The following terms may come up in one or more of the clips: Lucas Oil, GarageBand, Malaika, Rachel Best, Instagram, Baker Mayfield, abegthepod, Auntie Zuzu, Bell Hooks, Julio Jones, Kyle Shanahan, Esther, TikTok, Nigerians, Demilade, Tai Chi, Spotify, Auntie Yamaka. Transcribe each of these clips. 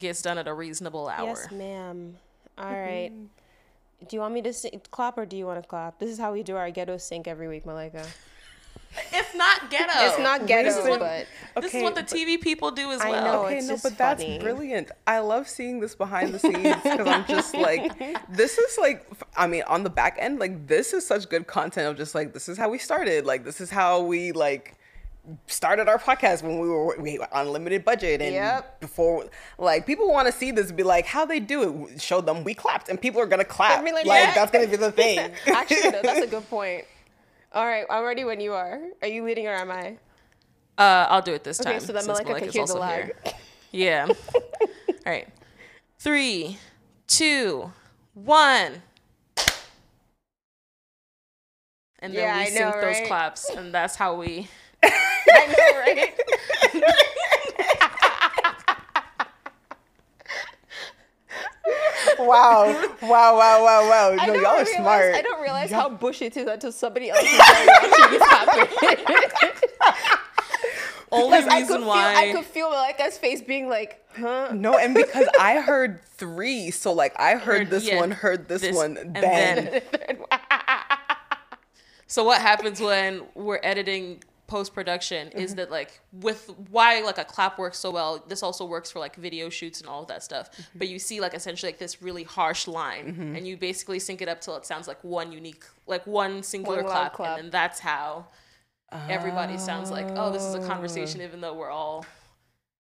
gets done at a reasonable hour. Yes, ma'am. All right. Do you want me to clap or do you want to clap? This is how we do our ghetto sync every week, Malaika. It's not ghetto. It's not ghetto, this is what the TV people do as well. I know, but that's brilliant. I love seeing this behind the scenes because I'm just like, this is like, I mean, on the back end, like this is such good content of just like, this is how we started. Like, this is how we like started our podcast when we were on limited budget and before, like people want to see this and be like, how they do it, show them we clapped and people are going to clap. Like, that's going to be the thing. Actually, no, that's a good point. All right, I'm ready when you are. Are you leading or am I? I'll do it this time. Okay, so then Malaika can hear the lag. Yeah. All right. 3, 2, 1. And then we sync those claps, and that's how we... I know, right? Wow. No, y'all are smart. I don't realize how bush it is until somebody else is watching this happen. Only reason why I could feel Malika's face being like, huh? No, and because I heard 3, so like I heard this one, heard this one, then. So what happens when we're editing post-production is that like with why like a clap works so well, this also works for like video shoots and all of that stuff, but you see like essentially like this really harsh line and you basically sync it up till it sounds like one unique, like one singular clap, and then that's how everybody sounds like, oh, this is a conversation even though we're all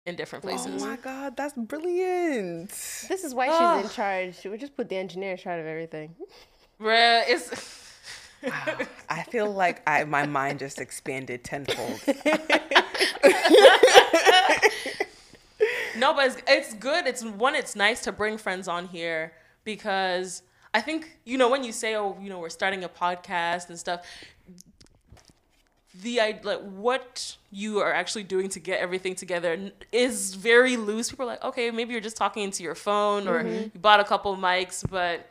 in different places. Oh my God, that's brilliant. This is why she's in charge. We just put the engineer in charge of everything. Bruh, it's... Wow. I feel like my mind just expanded tenfold. No, but it's good. It's nice to bring friends on here because I think, you know, when you say, oh, you know, we're starting a podcast and stuff, what you are actually doing to get everything together is very loose. People are like, okay, maybe you're just talking into your phone or you bought a couple mics, but...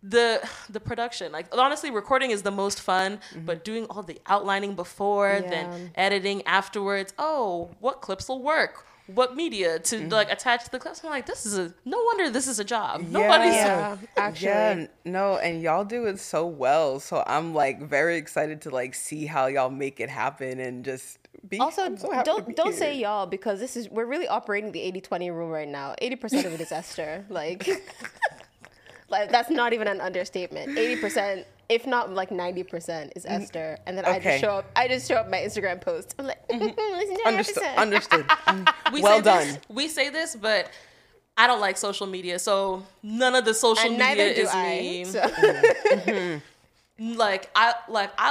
the production, like honestly, recording is the most fun, but doing all the outlining before, then editing afterwards, what clips will work, what media to like attach to the clips. I'm like, this is no wonder this is a job. Nobody's actually no, and y'all do it so well, so I'm like very excited to like see how y'all make it happen. And just don't say y'all, because this is, we're really operating the 80-20 rule right now. 80% of it is Esther, like like, that's not even an understatement. 80%, if not like 90%, is Esther. And then I just show up my Instagram post. I'm like, understood. Well done. We say this, but I don't like social media. So none of the social media is me. So. I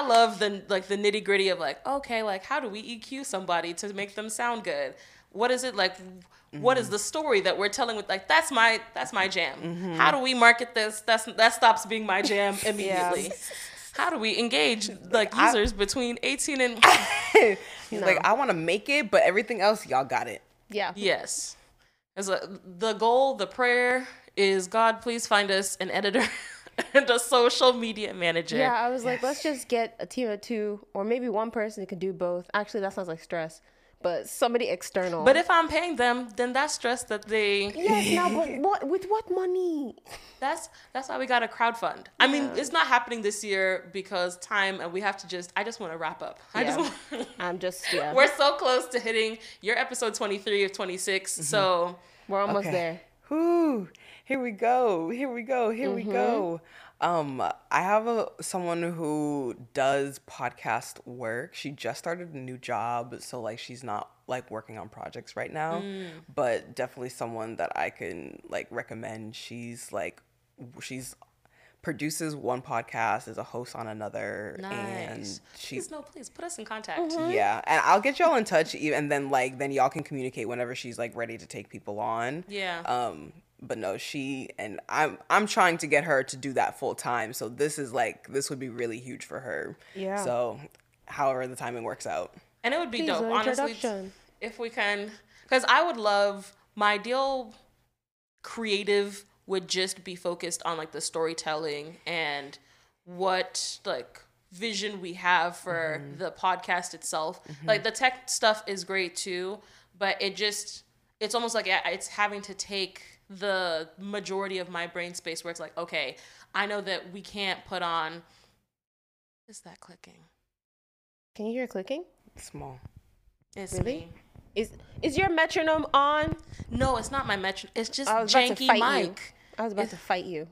love the nitty gritty of like, okay, like how do we EQ somebody to make them sound good? What is it like? What is the story that we're telling with like, that's my jam. How do we market this? That stops being my jam immediately. How do we engage like users between 18 and like, I want to make it, but everything else, y'all got it. Yeah. Yes. As the goal, the prayer is, God, please find us an editor and a social media manager. Yeah. I was like, let's just get a team of 2 or maybe one person who could do both. Actually, that sounds like stress. But somebody external. But if I'm paying them, then that's stress that they... Yes, now, but with what money? That's why we got to crowdfund. Yeah. I mean, it's not happening this year because time, and we have to just... I just want to wrap up. Yeah. We're so close to hitting your episode 23 of 26, so... We're almost there. Whew. Here we go. I have someone who does podcast work. She just started a new job, so like she's not like working on projects right now, but definitely someone that I can like recommend. She's like, she's produces one podcast, is a host on another. Nice. And please put us in contact. Yeah, and I'll get y'all in touch, and then like then y'all can communicate whenever she's like ready to take people on. Yeah. But no, she, and I'm trying to get her to do that full time. So this would be really huge for her. Yeah. So however the timing works out. And it would be dope, honestly, if we can, because I would love, my ideal creative would just be focused on like the storytelling and what like vision we have for the podcast itself. Like the tech stuff is great too, but it just, it's almost like it's having to take the majority of my brain space where it's like, okay, I know that we can't put on. What is that clicking? Can you hear clicking? It's small. It's really? Me. Is your metronome on? No, it's not my metronome. It's just janky mic. I was about to fight you.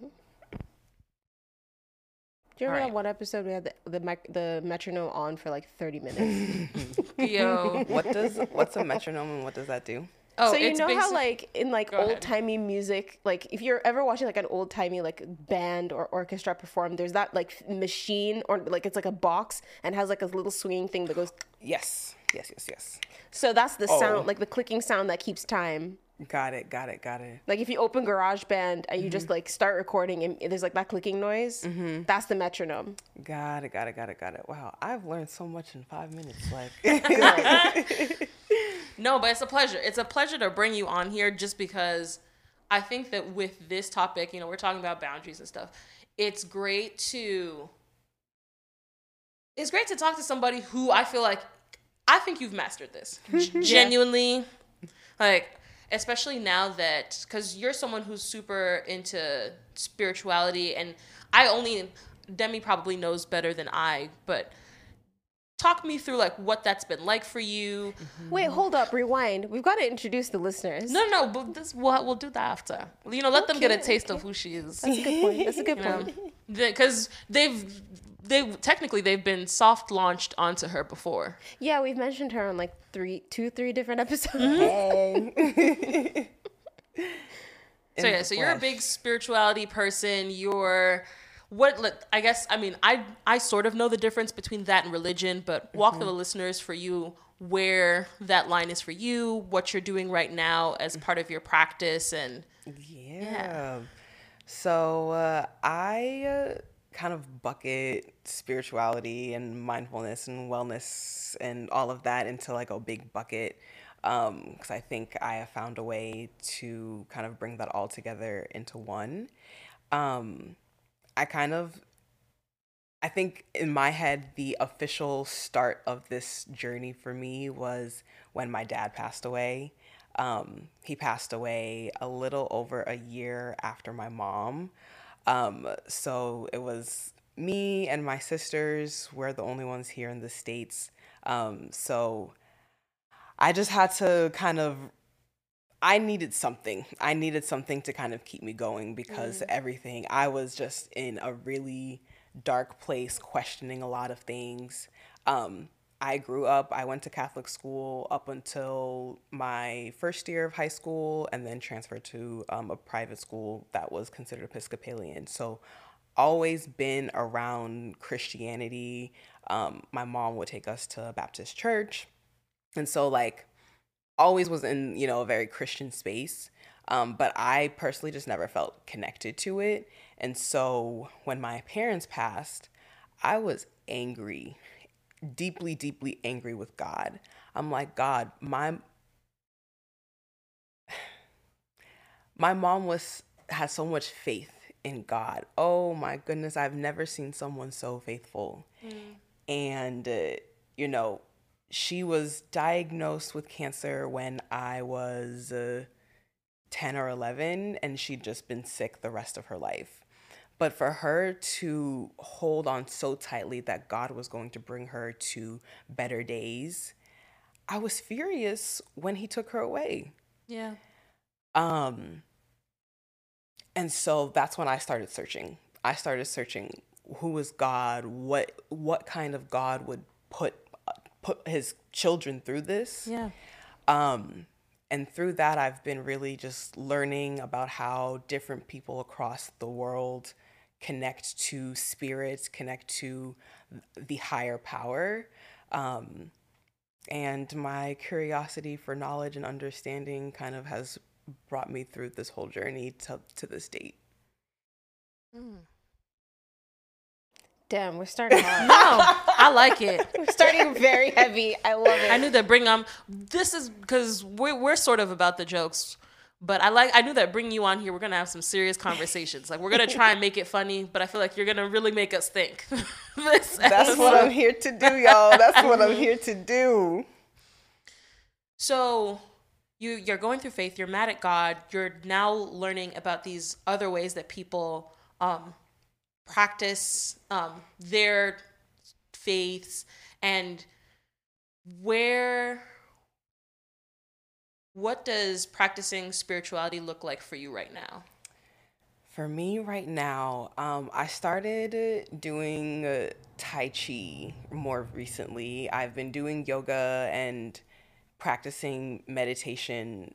Do you remember that one episode we had the metronome on for like 30 minutes? Yo. What's a metronome and what does that do? Oh, so you know how like in like old-timey music, like if you're ever watching like an old-timey like band or orchestra perform, there's that like machine or like it's like a box and has like a little swinging thing that goes. Yes. So that's the sound, like the clicking sound that keeps time. Got it. Like if you open GarageBand and you just like start recording and there's like that clicking noise, that's the metronome. Got it. Wow, I've learned so much in 5 minutes. Like. No, but it's a pleasure. It's a pleasure to bring you on here just because I think that with this topic, you know, we're talking about boundaries and stuff. It's great to talk to somebody who I feel like, I think you've mastered this. Genuinely. Like, especially now that, because you're someone who's super into spirituality, and Demi probably knows better than I, but talk me through like what that's been like for you. Wait, hold up, rewind. We've got to introduce the listeners. No, but we'll do that after. You know, let them get a taste of who she is. That's a good point. Because they've been soft launched onto her before. Yeah, we've mentioned her on like three different episodes. So you're a big spirituality person. I sort of know the difference between that and religion, but walk to the listeners for you where that line is for you, what you're doing right now as part of your practice, and yeah. So I kind of bucket spirituality and mindfulness and wellness and all of that into like a big bucket, because I think I have found a way to kind of bring that all together into one. I think in my head, the official start of this journey for me was when my dad passed away. He passed away a little over a year after my mom. So it was me and my sisters. We're the only ones here in the States. So I just had to I needed something. I needed something to kind of keep me going because everything, I was just in a really dark place, questioning a lot of things. I grew up, I went to Catholic school up until my first year of high school and then transferred to a private school that was considered Episcopalian. So always been around Christianity. My mom would take us to a Baptist church. And so like, always was in, you know, a very Christian space, but I personally just never felt connected to it. And so when my parents passed, I was angry, deeply, deeply angry with God. I'm like, God, my mom had so much faith in God. Oh my goodness, I've never seen someone so faithful. And, you know, she was diagnosed with cancer when I was 10 or 11, and she'd just been sick the rest of her life. But for her to hold on so tightly that God was going to bring her to better days, I was furious when he took her away. Yeah. And so that's when I started searching. I started searching, who is God? What kind of God would put his children through this. Yeah. And through that, I've been really just learning about how different people across the world connect to spirits, connect to the higher power. And my curiosity for knowledge and understanding kind of has brought me through this whole journey to this date. Damn, we're starting hard. No, I like it. We're starting very heavy. I love it. I knew that this is because we're sort of about the jokes, but I knew that bringing you on here, we're going to have some serious conversations. Like, we're going to try and make it funny, but I feel like you're going to really make us think. That's what I'm here to do, y'all. That's what I'm here to do. So you're going through faith, you're mad at God, you're now learning about these other ways that people practice their faiths, and what does practicing spirituality look like for you right now? For me right now, I started doing Tai Chi more recently. I've been doing yoga and practicing meditation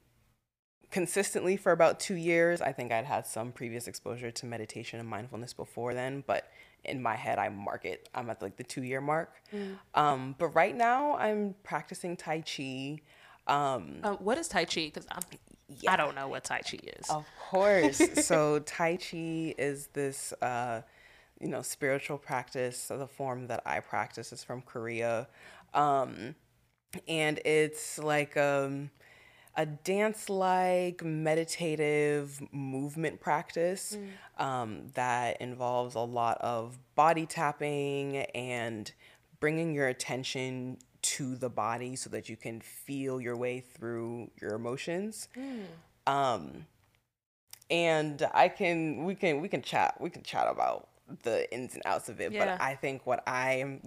consistently for about 2 years. I think I'd had some previous exposure to meditation and mindfulness before then, but in my head, I mark it. I'm at the 2 year mark. But right now I'm practicing Tai Chi. What is Tai Chi? Because I don't know what Tai Chi is. Of course. So Tai Chi is this, spiritual practice. So the form that I practice is from Korea. And it's a dance-like meditative movement practice that involves a lot of body tapping and bringing your attention to the body so that you can feel your way through your emotions. And we can chat about the ins and outs of it, but I think what I am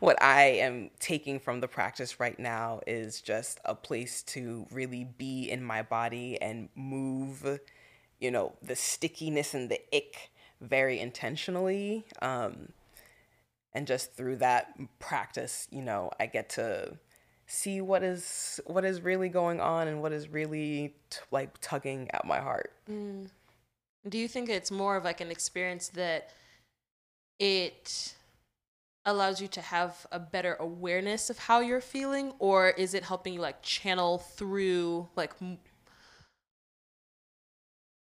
what I am taking from the practice right now is just a place to really be in my body and move, the stickiness and the ick very intentionally. And just through that practice, I get to see what is really going on and what is really tugging at my heart. Do you think it's more of an experience that it allows you to have a better awareness of how you're feeling, or is it helping you channel through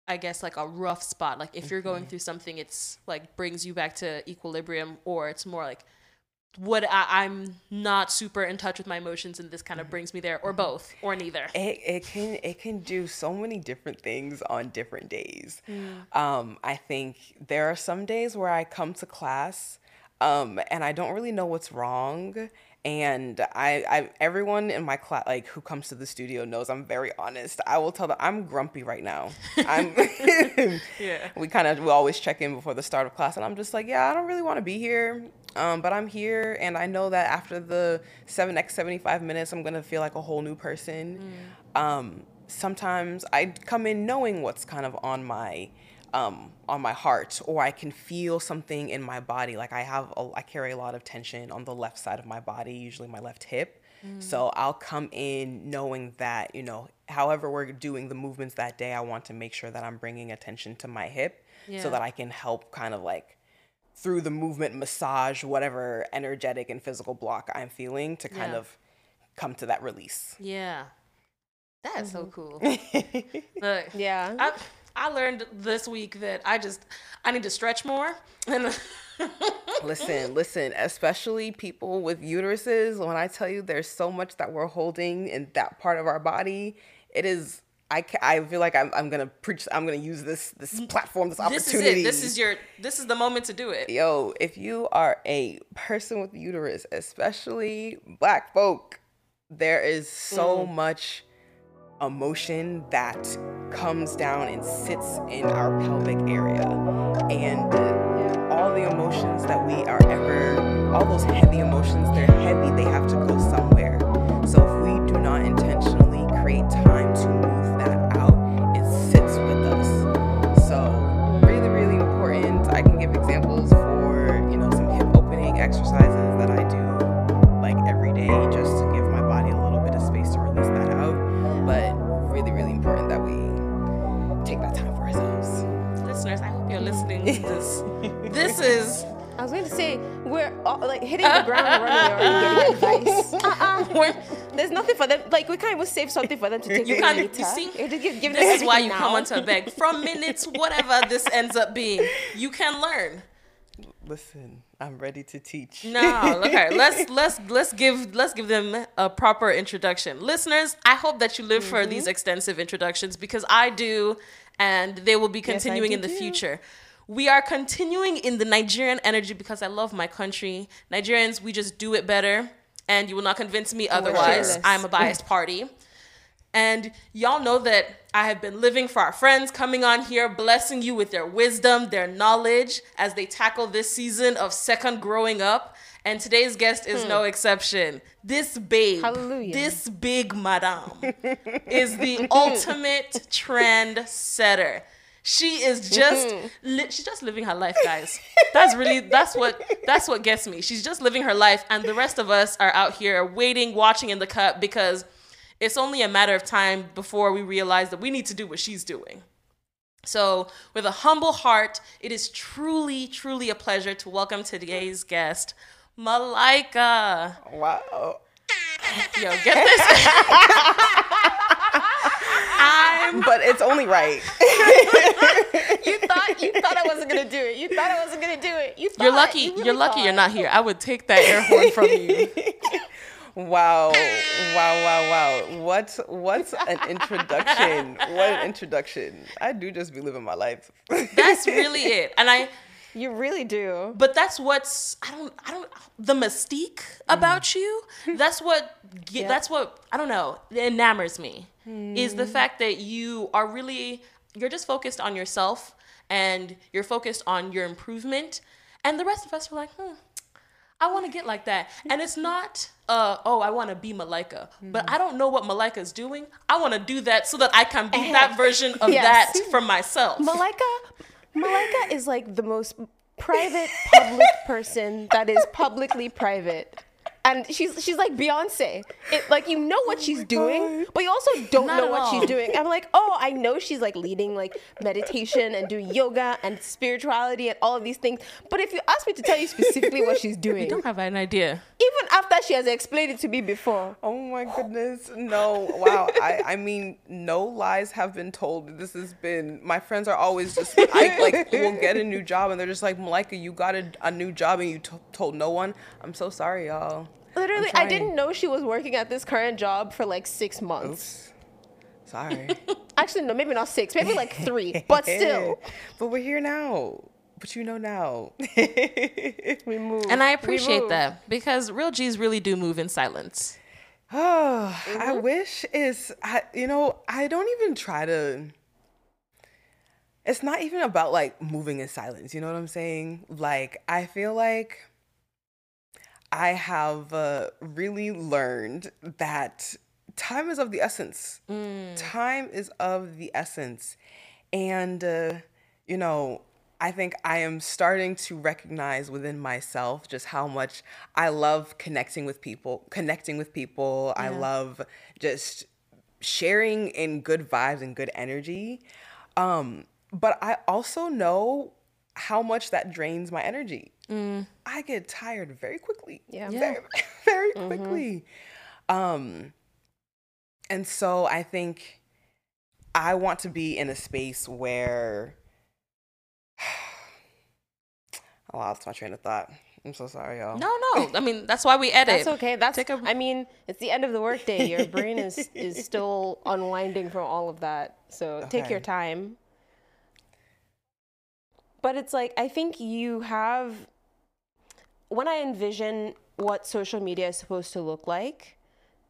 a rough spot? If you're going through something, it's brings you back to equilibrium, or it's more I'm not super in touch with my emotions and this kind of brings me there, or both, or neither. It can do so many different things on different days. I think there are some days where I come to class and I don't really know what's wrong. And I everyone in my class, who comes to the studio knows I'm very honest. I will tell them I'm grumpy right now. We always check in before the start of class, and I'm just I don't really want to be here, but I'm here, and I know that after the next 75 minutes, I'm gonna feel like a whole new person. Sometimes I come in knowing what's kind of on my heart, or I can feel something in my body. I carry a lot of tension on the left side of my body, usually my left hip. So I'll come in knowing that, however we're doing the movements that day, I want to make sure that I'm bringing attention to my hip so that I can help kind of through the movement, massage whatever energetic and physical block I'm feeling to kind of come to that release. Yeah. That's so cool. Yeah. I learned this week that I need to stretch more. Listen, especially people with uteruses, when I tell you there's so much that we're holding in that part of our body, it is, I feel like I'm going to preach, I'm going to use this platform, this opportunity. This is the moment to do it. Yo, if you are a person with uterus, especially Black folk, there is so much emotion that comes down and sits in our pelvic area, and all the emotions that we are ever, all those heavy emotions, they're heavy, they have to go somewhere. So if we do not intentionally create time to move that out, it sits with us. So really, really important. I can give examples for, some hip opening exercises that I do every day just to give my body a little bit of space to release that out. But really, really important that we take that time for ourselves. Listeners, I hope you're listening to this. This is... I was going to say, we're all, hitting the ground running or getting advice. There's nothing for them. We can't even save something for them to take later. You see, this is why you come onto a bag. From minutes, whatever this ends up being, you can learn. Listen, I'm ready to teach. No, okay. Let's give them a proper introduction. Listeners, I hope that you live for these extensive introductions, because I do, and they will be continuing in the future. We are continuing in the Nigerian energy because I love my country. Nigerians, we just do it better, and you will not convince me otherwise. I'm a biased party. And y'all know that I have been living for our friends coming on here, blessing you with their wisdom, their knowledge as they tackle this season of Second Growing Up. And today's guest is no exception. This babe, hallelujah, this big madame is the ultimate trend setter. She is just, she's just living her life, guys. That's what gets me. She's just living her life. And the rest of us are out here waiting, watching in the cup, because it's only a matter of time before we realize that we need to do what she's doing. So with a humble heart, it is truly, truly a pleasure to welcome today's guest, Malaika. Wow. Yo, get this. But it's only right. You thought I wasn't gonna do it. You thought I wasn't gonna do it. You're lucky you're not here. I would take that air horn from you. Wow. What's an introduction? What an introduction. I do just be living my life. That's really it. And you really do. But that's what's the mystique about you. That's what I don't know, enamors me. Is the fact that you are really, you're just focused on yourself and you're focused on your improvement. And the rest of us are like, I want to get like that. And it's not, I want to be Malaika. But I don't know what Malaika's doing. I want to do that so that I can be that version of that for myself. Malaika is like the most private public person that is publicly private. And she's like Beyonce. Like, you know what she's doing, but you also don't know what she's doing. I'm like, I know she's like leading like meditation and doing yoga and spirituality and all of these things. But if you ask me to tell you specifically what she's doing, you don't have an idea. Even after she has explained it to me before. Oh my goodness. No. Wow. I mean, no lies have been told. This has been, my friends are always just, we'll get a new job. And they're just like, Malaika, you got a new job and you told no one. I'm so sorry, y'all. Literally, I didn't know she was working at this current job for like 6 months. Oops. Sorry. Actually, no, maybe not 6, maybe like 3, but still. But we're here now. But you know now. We move. And I appreciate that, because real G's really do move in silence. Oh, mm-hmm. I wish I don't even try to. It's not even about like moving in silence. You know what I'm saying? Like, I feel like I have really learned that time is of the essence. Time is of the essence. And, I think I am starting to recognize within myself just how much I love connecting with people. Yeah. I love just sharing in good vibes and good energy. But I also know how much that drains my energy. I get tired very quickly. Yeah. Very, very quickly. And so I think I want to be in a space where I lost my train of thought. I'm so sorry, y'all. No. I mean, that's why we edit. That's okay. It's the end of the workday. Your brain is still unwinding from all of that. So take your time. But it's like, I think you have, when I envision what social media is supposed to look like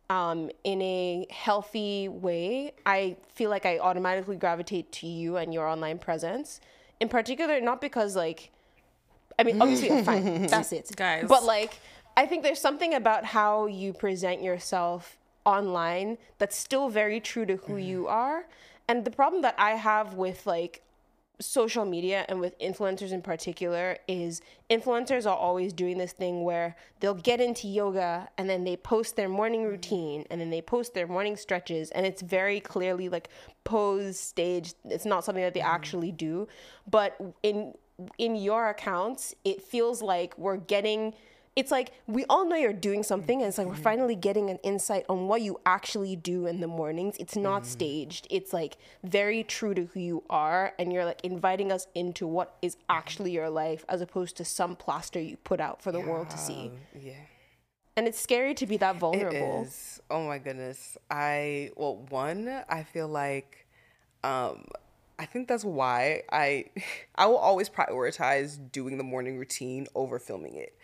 in a healthy way, I feel like I automatically gravitate to you and your online presence. In particular, not because obviously I'm fine, that's it. Guys. But I think there's something about how you present yourself online that's still very true to who you are. And the problem that I have with social media and with influencers in particular is influencers are always doing this thing where they'll get into yoga and then they post their morning routine and then they post their morning stretches, and it's very clearly like pose, staged. It's not something that they actually do. But in your accounts, it feels like we're getting, it's like we all know you're doing something, and it's like we're finally getting an insight on what you actually do in the mornings. It's not staged. It's like very true to who you are, and you're like inviting us into what is actually your life as opposed to some plaster you put out for the world to see. Yeah. And it's scary to be that vulnerable. It is. Oh my goodness. I feel like I think that's why I will always prioritize doing the morning routine over filming it.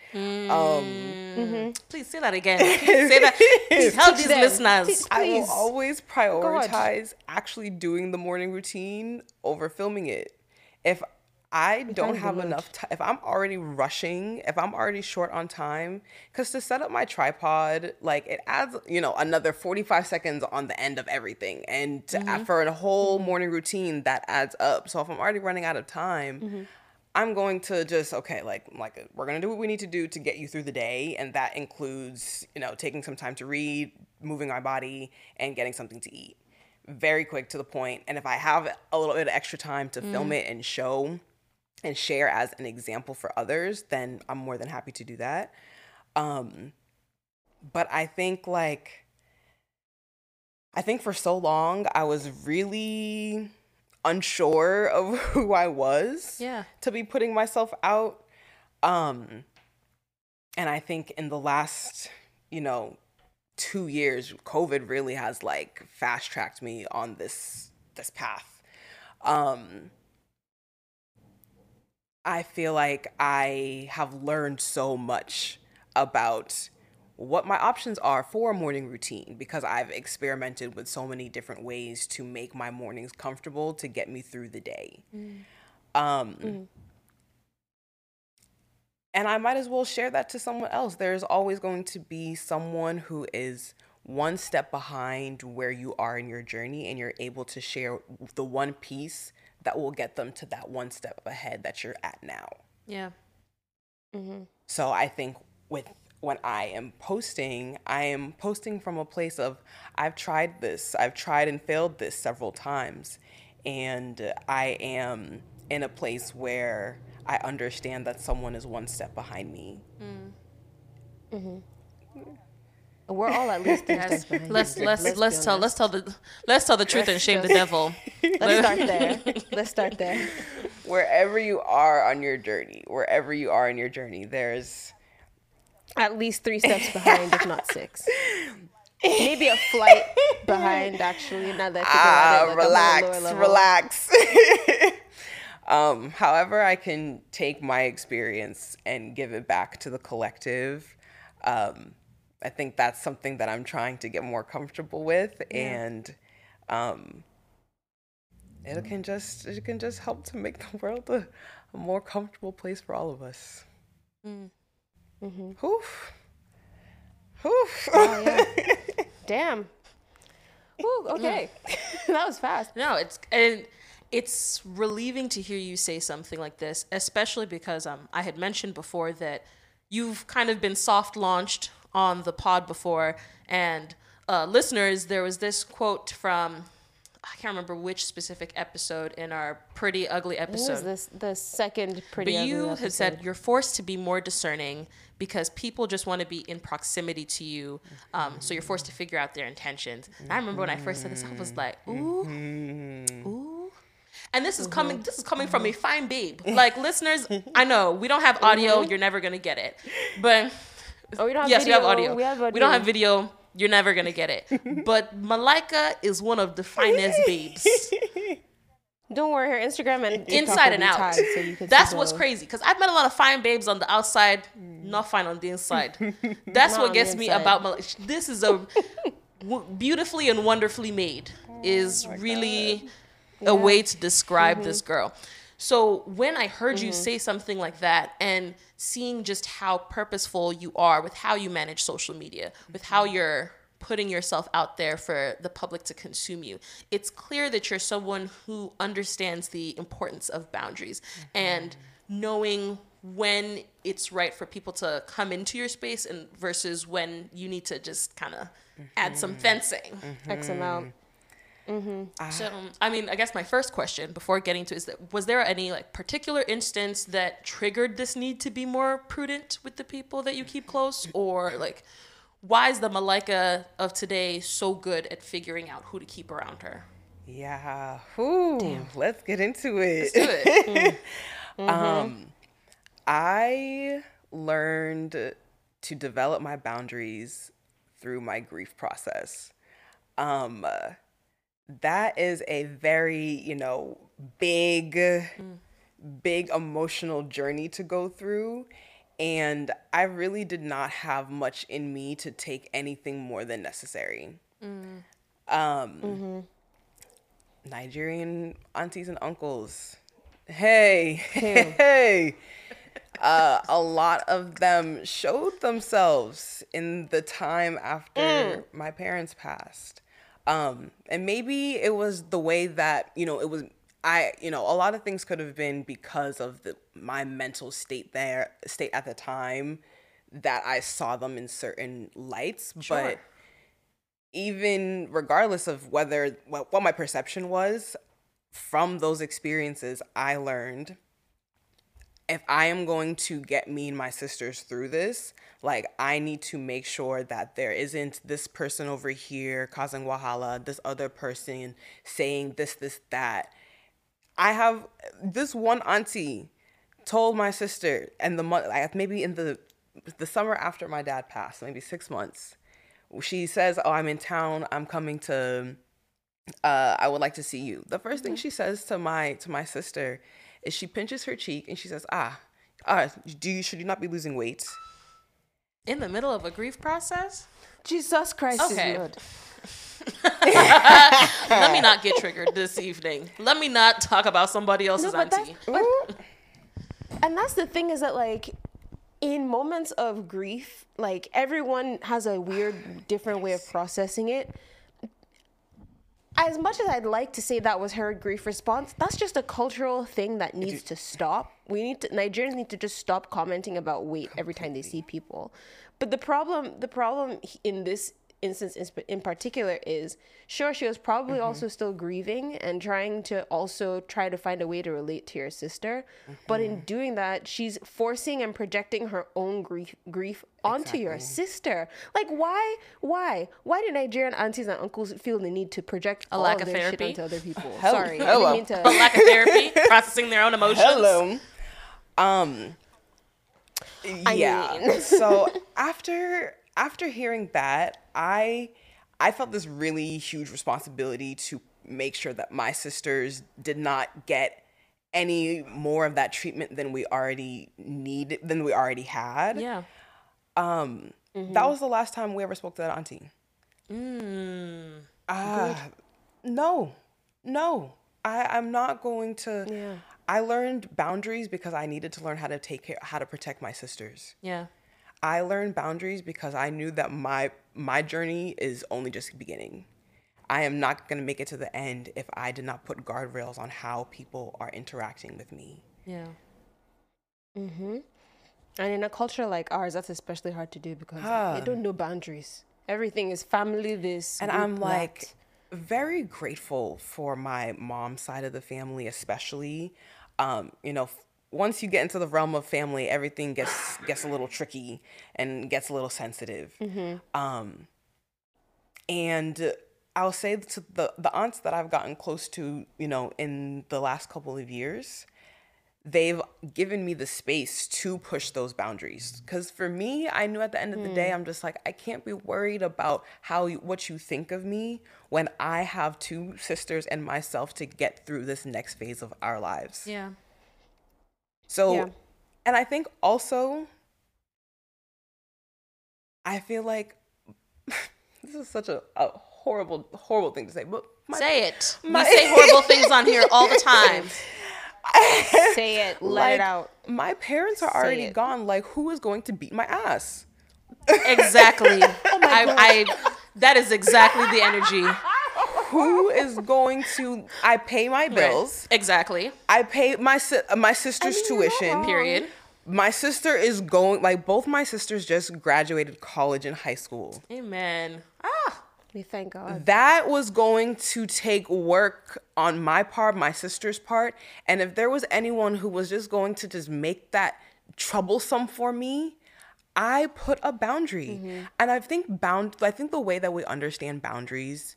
Please say that again. Please say that. Please help these listeners. Please. I will always prioritize actually doing the morning routine over filming it. If I don't have enough time, if I'm already rushing, if I'm already short on time, because to set up my tripod, like it adds, you know, another 45 seconds on the end of everything. And for a whole morning routine, that adds up. So if I'm already running out of time, I'm going to just, okay, we're going to do what we need to do to get you through the day. And that includes, you know, taking some time to read, moving my body, and getting something to eat. Very quick to the point. And if I have a little bit of extra time to film it and show and share as an example for others, then I'm more than happy to do that. But I think, like, for so long, I was really unsure of who I was to be putting myself out. And I think in the last, you know, 2 years, COVID really has, like, fast-tracked me on this path. I feel like I have learned so much about what my options are for a morning routine because I've experimented with so many different ways to make my mornings comfortable to get me through the day. And I might as well share that to someone else. There's always going to be someone who is one step behind where you are in your journey, and you're able to share the one piece that will get them to that one step ahead that you're at now. So I think when I am posting, from a place of I've tried this, I've tried and failed this several times. And I am in a place where I understand that someone is one step behind me. We're all at least let's tell the truth and shame the devil. Let's start there. Wherever you are on your journey, there's at least 3 steps behind, if not 6. Maybe a flight behind, actually. Now that relax. However, I can take my experience and give it back to the collective. I think that's something that I'm trying to get more comfortable with, and it can just help to make the world a more comfortable place for all of us. Oof. Oh, yeah. Damn. Ooh, okay. That was fast. No, it's relieving to hear you say something like this, especially because I had mentioned before that you've kind of been soft launched on the pod before, and listeners, there was this quote from, I can't remember which specific episode in our Pretty Ugly episode. It was the second Pretty Ugly episode. But you had said you're forced to be more discerning because people just want to be in proximity to you, so you're forced to figure out their intentions. And I remember when I first said this, I was like, ooh, ooh. And this is coming. This is coming from a fine babe. Like, listeners, I know we don't have audio. You're never gonna get it. But we don't have video. You're never gonna get it. But Malaika is one of the finest babes. Don't worry, her Instagram and inside and out. That's what's crazy, because I've met a lot of fine babes on the outside, not fine on the inside. That's what gets me about Malaika. This is a beautifully and wonderfully made. Is really. God. A way to describe this girl. So when I heard you say something like that, and seeing just how purposeful you are with how you manage social media, with how you're putting yourself out there for the public to consume you, it's clear that you're someone who understands the importance of boundaries and knowing when it's right for people to come into your space and versus when you need to just kind of add some fencing. X amount. So, I mean, I guess my first question before getting to is that, was there any like particular instance that triggered this need to be more prudent with the people that you keep close, or like, why is the Malaika of today so good at figuring out who to keep around her? Yeah. Ooh, damn. Let's get into it. Let's do it. I learned to develop my boundaries through my grief process. that is a very, you know, big emotional journey to go through. And I really did not have much in me to take anything more than necessary. Nigerian aunties and uncles. Hey. A lot of them showed themselves in the time after my parents passed. And maybe it was the way that, you know, it was, a lot of things could have been because of my mental state at the time that I saw them in certain lights. Sure. But even regardless of whether, what my perception was, from those experiences, I learned if I am going to get me and my sisters through this, like, I need to make sure that there isn't this person over here causing wahala, this other person saying this, that. I have this one auntie told my sister, and the month, maybe in the summer after my dad passed, maybe 6 months, she says, "Oh, I'm in town. I'm coming to. I would like to see you." The first thing she says to my sister is she pinches her cheek and she says, should you not be losing weight?" In the middle of a grief process? Jesus Christ is Lord. Let me not get triggered this evening. Let me not talk about somebody else's auntie. And that's the thing, is that, like, in moments of grief, like, everyone has a weird, different way of processing it. As much as I'd like to say that was her grief response, that's just a cultural thing that needs to stop. Nigerians need to just stop commenting about weight every time they see people. But the problem in this instance in particular is, sure, she was probably also still grieving and trying to find a way to relate to your sister. But in doing that, she's forcing and projecting her own grief onto your sister. Like, why do Nigerian aunties and uncles feel the need to project a lack of therapy onto other people? Sorry, I didn't mean to. A lack of therapy, processing their own emotions. So after hearing that, I felt this really huge responsibility to make sure that my sisters did not get any more of that treatment than we already needed, than we already had. Yeah. That was the last time we ever spoke to that auntie. No. I'm not going to. Yeah. I learned boundaries because I needed to learn how to protect my sisters. Yeah. I learned boundaries because I knew that my journey is only just beginning. I am not going to make it to the end if I did not put guardrails on how people are interacting with me. Yeah. And in a culture like ours, that's especially hard to do because they don't know boundaries. Everything is family this. And I'm like very grateful for my mom's side of the family, especially, once you get into the realm of family, everything gets a little tricky and gets a little sensitive. And I'll say to the aunts that I've gotten close to, in the last couple of years, they've given me the space to push those boundaries. Because for me, I knew at the end of the day, I'm just like, I can't be worried about what you think of me when I have two sisters and myself to get through this next phase of our lives. Yeah. So, And I think also, I feel like this is such a horrible, horrible thing to say. But say it. We say horrible things on here all the time. Say it. Let it out. My parents are already gone. Like, who is going to beat my ass? Exactly. Oh my God. That is exactly the energy. Who is going to? I pay my bills. Right. Exactly. I pay my sister's tuition. Period. My sister is going. Like, both my sisters just graduated college and high school. Amen. We thank God. That was going to take work on my part, my sister's part, and if there was anyone who was just going to just make that troublesome for me, I put a boundary. And I think the way that we understand boundaries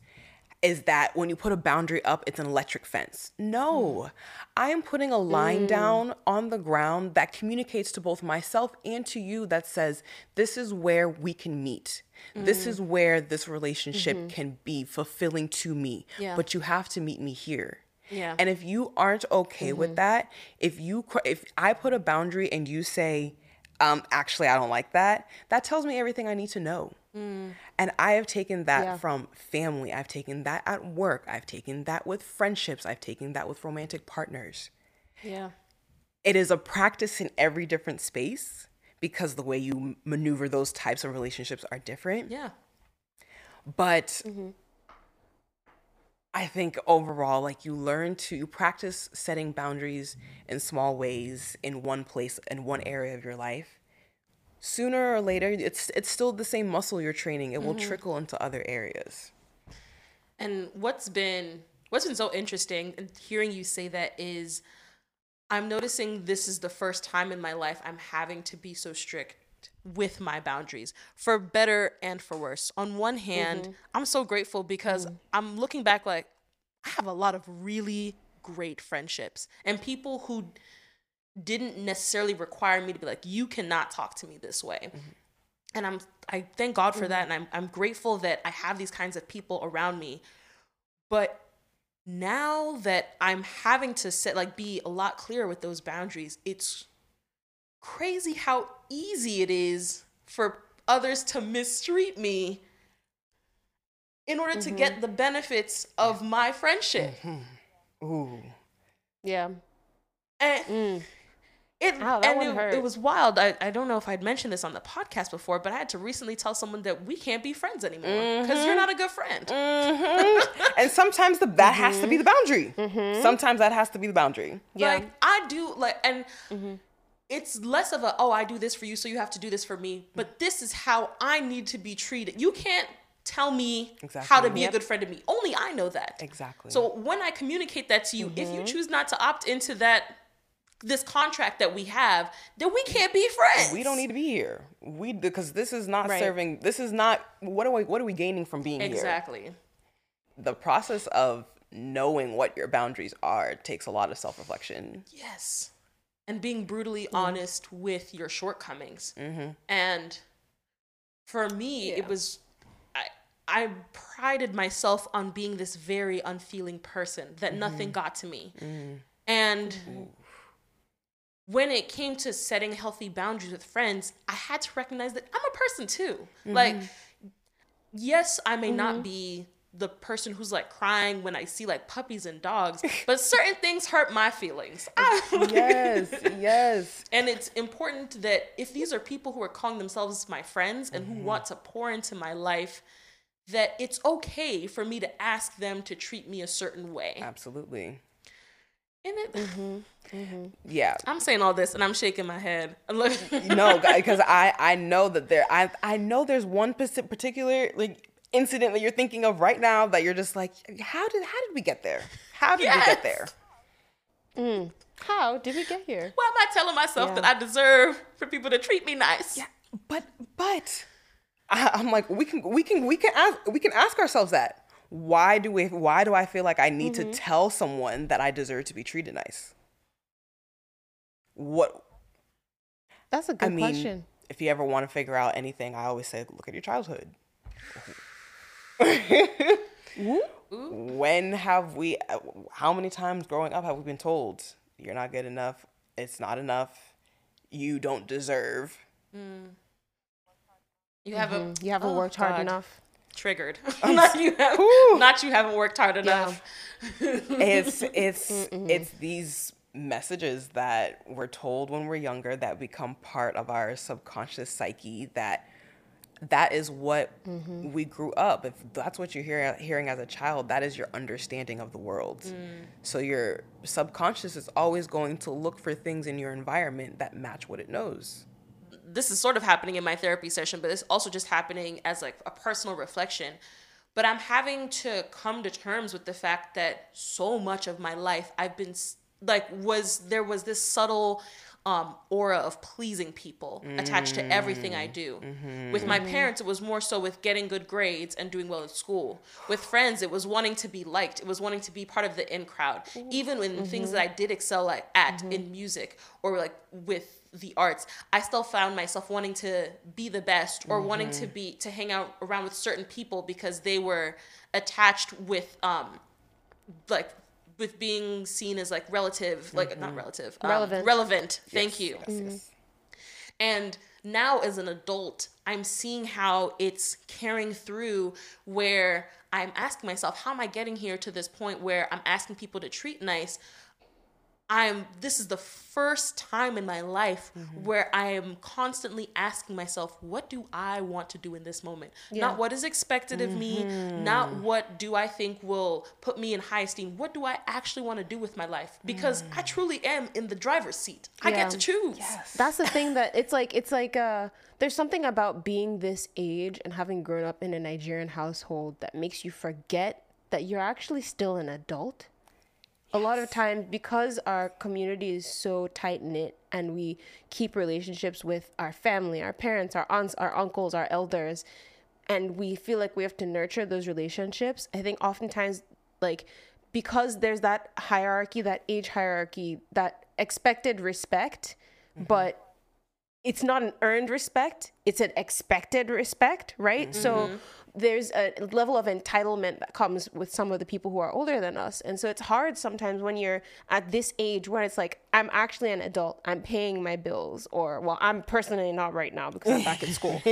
is that when you put a boundary up, it's an electric fence. No, I am putting a line down on the ground that communicates to both myself and to you that says, this is where we can meet. This is where this relationship can be fulfilling to me, but you have to meet me here. Yeah. And if you aren't okay with that, if I put a boundary and you say, actually, I don't like that, that tells me everything I need to know. And I have taken that from family. I've taken that at work. I've taken that with friendships. I've taken that with romantic partners. Yeah. It is a practice in every different space because the way you maneuver those types of relationships are different. Yeah. But I think overall, like, you learn to practice setting boundaries in small ways in one place, in one area of your life. Sooner or later, it's still the same muscle you're training. It will trickle into other areas. And what's been so interesting and hearing you say that is, I'm noticing this is the first time in my life I'm having to be so strict with my boundaries, for better and for worse. On one hand, I'm so grateful because I'm looking back, like, I have a lot of really great friendships and people who didn't necessarily require me to be like, you cannot talk to me this way. And I thank God for that. And I'm grateful that I have these kinds of people around me. But now that I'm having to be a lot clearer with those boundaries, it's crazy how easy it is for others to mistreat me in order to get the benefits of my friendship. Ooh. Yeah. And it was wild. I don't know if I'd mentioned this on the podcast before, but I had to recently tell someone that we can't be friends anymore because you're not a good friend. And sometimes that has to be the boundary. Sometimes that has to be the boundary. Yeah. Like, I do, like, and it's less of a, oh, I do this for you, so you have to do this for me. But this is how I need to be treated. You can't tell me how to be a good friend to me. Only I know that. Exactly. So when I communicate that to you, if you choose not to opt into this contract that we have, then we can't be friends. We don't need to be here. Because this is not serving. This is not. What are we gaining from being here? Exactly. The process of knowing what your boundaries are takes a lot of self-reflection. Yes. And being brutally honest with your shortcomings. And for me, it was, I prided myself on being this very unfeeling person that nothing got to me. And when it came to setting healthy boundaries with friends, I had to recognize that I'm a person too. Like, yes, I may not be the person who's like crying when I see like puppies and dogs, but certain things hurt my feelings. Yes. And it's important that if these are people who are calling themselves my friends and who want to pour into my life, that it's okay for me to ask them to treat me a certain way. Absolutely. Isn't it? Yeah. I'm saying all this and I'm shaking my head. No, because I know that I know there's one particular, like, incident that you're thinking of right now that you're just like, how did we get there? How did we get there? How did we get here? Why am I telling myself that I deserve for people to treat me nice? Yeah, but I'm like, we can ask ourselves that. Why do I feel like I need to tell someone that I deserve to be treated nice? What? That's a good question. I mean, if you ever want to figure out anything, I always say, look at your childhood. When have we? How many times growing up have we been told you're not good enough? It's not enough. You don't deserve. You haven't worked hard enough. Triggered. You haven't worked hard enough. Yeah. It's these messages that we're told when we're younger that become part of our subconscious psyche. That is what we grew up. If that's what you're hearing as a child, that is your understanding of the world. So your subconscious is always going to look for things in your environment that match what it knows. This is sort of happening in my therapy session, but it's also just happening as like a personal reflection. But I'm having to come to terms with the fact that so much of my life I've been there was this subtle aura of pleasing people attached to everything I do. Mm-hmm. With my parents, it was more so with getting good grades and doing well at school. With friends, it was wanting to be liked. It was wanting to be part of the in crowd. Even in things that I did excel at in music or like with the arts, I still found myself wanting to be the best or wanting to be to hang out around with certain people because they were attached with with being seen as like relevant. Thank you. Yes, yes. And now as an adult, I'm seeing how it's carrying through where I'm asking myself, how am I getting here to this point where I'm asking people to treat nice? This is the first time in my life where I am constantly asking myself, what do I want to do in this moment? Yeah. Not what is expected of me, not what do I think will put me in high esteem. What do I actually want to do with my life? Because I truly am in the driver's seat. Yeah. I get to choose. Yes. That's the thing that it's like there's something about being this age and having grown up in a Nigerian household that makes you forget that you're actually still an adult. A lot of times, because our community is so tight-knit and we keep relationships with our family, our parents, our aunts, our uncles, our elders, and we feel like we have to nurture those relationships, I think oftentimes, like, because there's that hierarchy, that age hierarchy, that expected respect, but it's not an earned respect, it's an expected respect, right? So there's a level of entitlement that comes with some of the people who are older than us. And so it's hard sometimes when you're at this age where it's like, I'm actually an adult, I'm paying my bills, or, well, I'm personally not right now because I'm back in school. So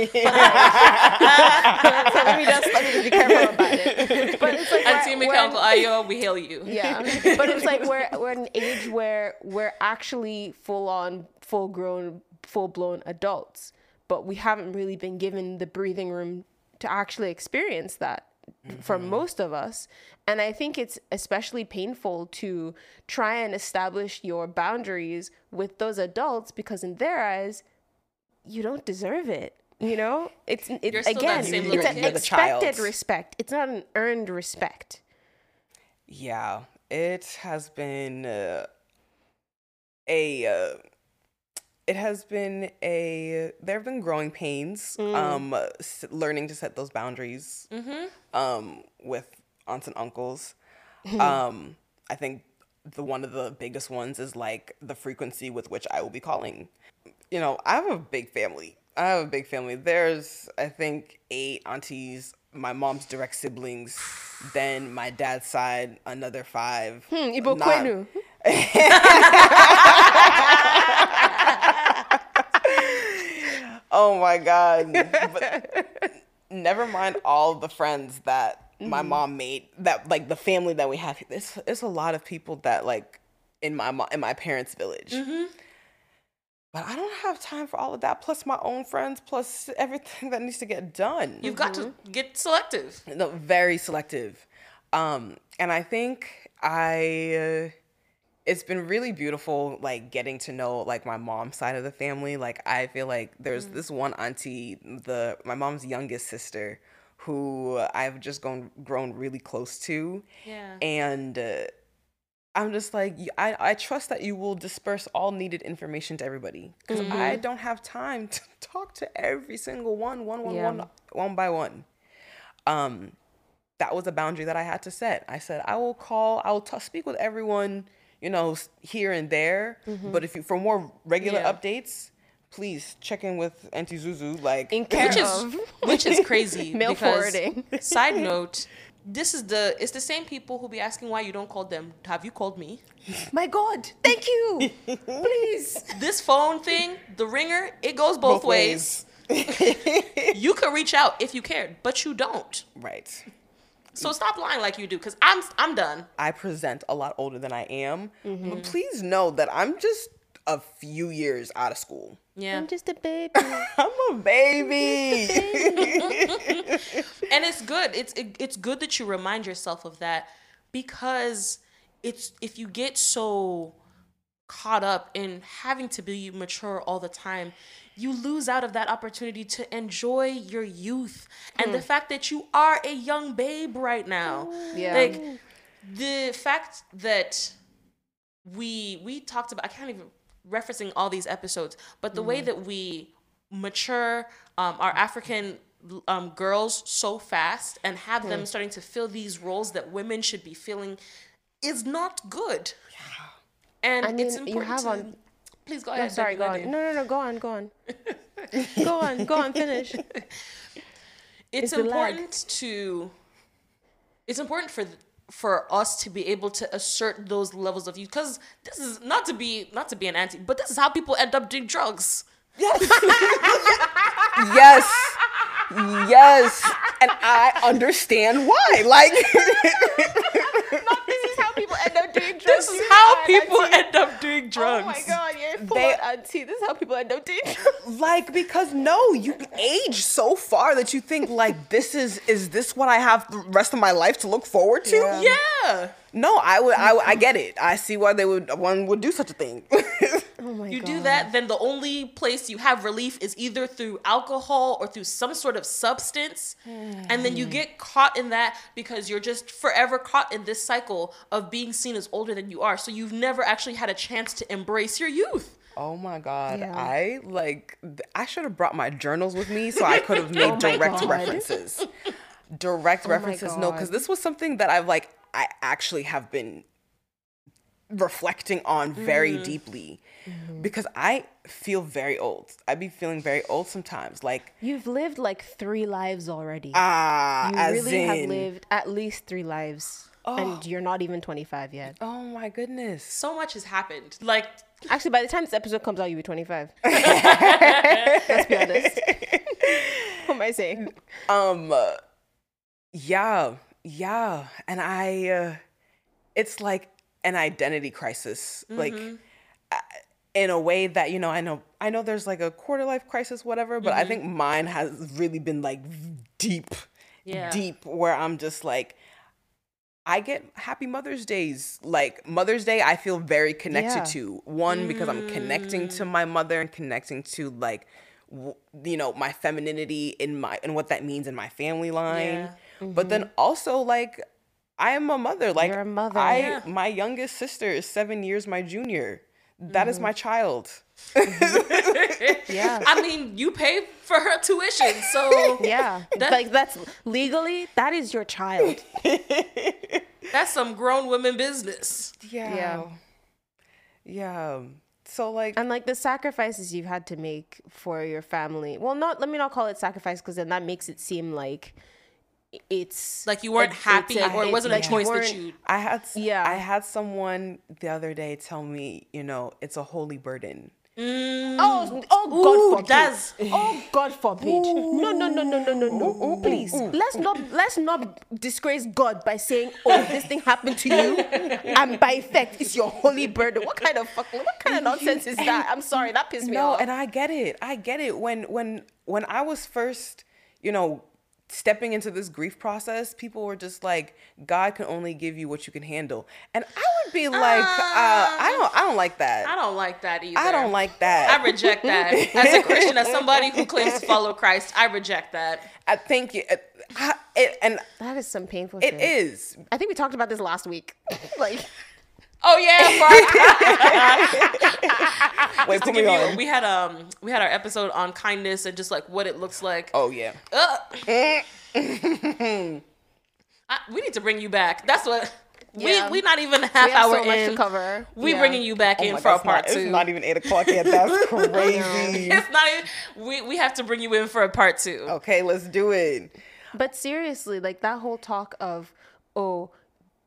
let me just be careful about it. But it's like, we hail you. Yeah. But it's like, we're at an age where we're actually full-grown, full-blown adults, but we haven't really been given the breathing room to actually experience that for most of us. And I think it's especially painful to try and establish your boundaries with those adults because in their eyes, you don't deserve it. You know, it's an expected respect. It's not an earned respect. Yeah, it has been there have been growing pains, learning to set those boundaries with aunts and uncles. I think one of the biggest ones is like the frequency with which I will be calling. You know, I have a big family. There's, I think, 8 aunties, my mom's direct siblings, then my dad's side, another 5. Ibokwenu. Oh my God. But never mind all the friends that my mom made, that like the family that we have. It's a lot of people that like in my parents' village. But I don't have time for all of that, plus my own friends, plus everything that needs to get done. You've got to get selective. No, very selective. And I think it's been really beautiful, like, getting to know, like, my mom's side of the family. Like, I feel like there's this one auntie, my mom's youngest sister, who I've just grown really close to. Yeah. And I'm just like, I trust that you will disperse all needed information to everybody. Because I don't have time to talk to every single one by one. That was a boundary that I had to set. I said, I will speak with everyone, you know, here and there. But if you, for more regular updates, please check in with Auntie Zuzu. Like, which is crazy. Mail forwarding. Side note, it's the same people who be asking why you don't call them. Have you called me? My God, thank you. Please. This phone thing, the ringer, it goes both ways. You could reach out if you cared, but you don't. Right. So stop lying like you do, because I'm done. I present a lot older than I am, but please know that I'm just a few years out of school. Yeah, I'm just a baby. And it's good. It's good that you remind yourself of that, because if you get so caught up in having to be mature all the time, you lose out of that opportunity to enjoy your youth and the fact that you are a young babe right now. Yeah. Like the fact that we talked about, I can't even referencing all these episodes, but the way that we mature our African girls so fast and have them starting to fill these roles that women should be filling is not good. And I mean, it's important. You have on... Please go ahead. No, sorry, go on. No, go on. go on, finish. It's important to... It's important for us to be able to assert those levels of youth, because this is not to be an anti, but this is how people end up doing drugs. Yes. Yes. And I understand why. Like, no, this is how people end up doing drugs. This is how people end up doing drugs. Oh my God, you're full auntie. This is how people end up doing drugs. Like, because no, you age so far that you think like is this what I have the rest of my life to look forward to? Yeah. No, I get it. I see why one would do such a thing. Oh my God. Do that, then the only place you have relief is either through alcohol or through some sort of substance. And then you get caught in that because you're just forever caught in this cycle of being seen as older than you are. So you've never actually had a chance to embrace your youth. Oh my God. Yeah. I should have brought my journals with me so I could have made references. Direct references. Oh no, because this was something that I actually have been reflecting on very deeply, because I feel very old. I be feeling very old sometimes. Like, you've lived like 3 lives already. You have lived at least 3 lives, and you're not even 25 yet. Oh my goodness! So much has happened. Like, actually, by the time this episode comes out, you'll be 25. Let's be honest. What am I saying? Yeah, and I, it's like an identity crisis, in a way that, you know, I know there's like a quarter life crisis, whatever, but I think mine has really been like deep, where I'm just like, I get happy Mother's Days. Like, Mother's Day, I feel very connected to. One, because I'm connecting to my mother and connecting to like, you know, my femininity and what that means in my family line. Yeah. But then also like, I am a mother. Like, you're a mother. My youngest sister is 7 years my junior. That is my child. Yeah. I mean, you pay for her tuition, so yeah. That's legally, that is your child. That's some grown women business. Yeah. So like, and like the sacrifices you've had to make for your family. Well, let me not call it sacrifice, because then that makes it seem like it's like you weren't happy, or it wasn't a choice that you... I had someone the other day tell me, you know, it's a holy burden. Oh God, that's... Oh God forbid. Ooh. No. Ooh. Please, let's not disgrace God by saying, oh, this thing happened to you, and by effect, it's your holy burden. What kind of nonsense is that? I'm sorry, that pissed me off. No, and I get it. When I was first, you know, stepping into this grief process, people were just like, God can only give you what you can handle. And I would be like, I don't like that. I don't like that either. I don't like that. I reject that. As a Christian, as somebody who claims to follow Christ, I reject that. I think that is some painful shit. It is. I think we talked about this last week. Like, oh yeah. Wait, put me on. We had our episode on kindness and just like what it looks like. Oh yeah. We need to bring you back. That's what we not even half hour in. We have so much to cover. We bringing you back in for a part 2. It's not even 8:00 yet. That's crazy. It's not even. We have to bring you in for a part 2. Okay, let's do it. But seriously, like that whole talk of, oh,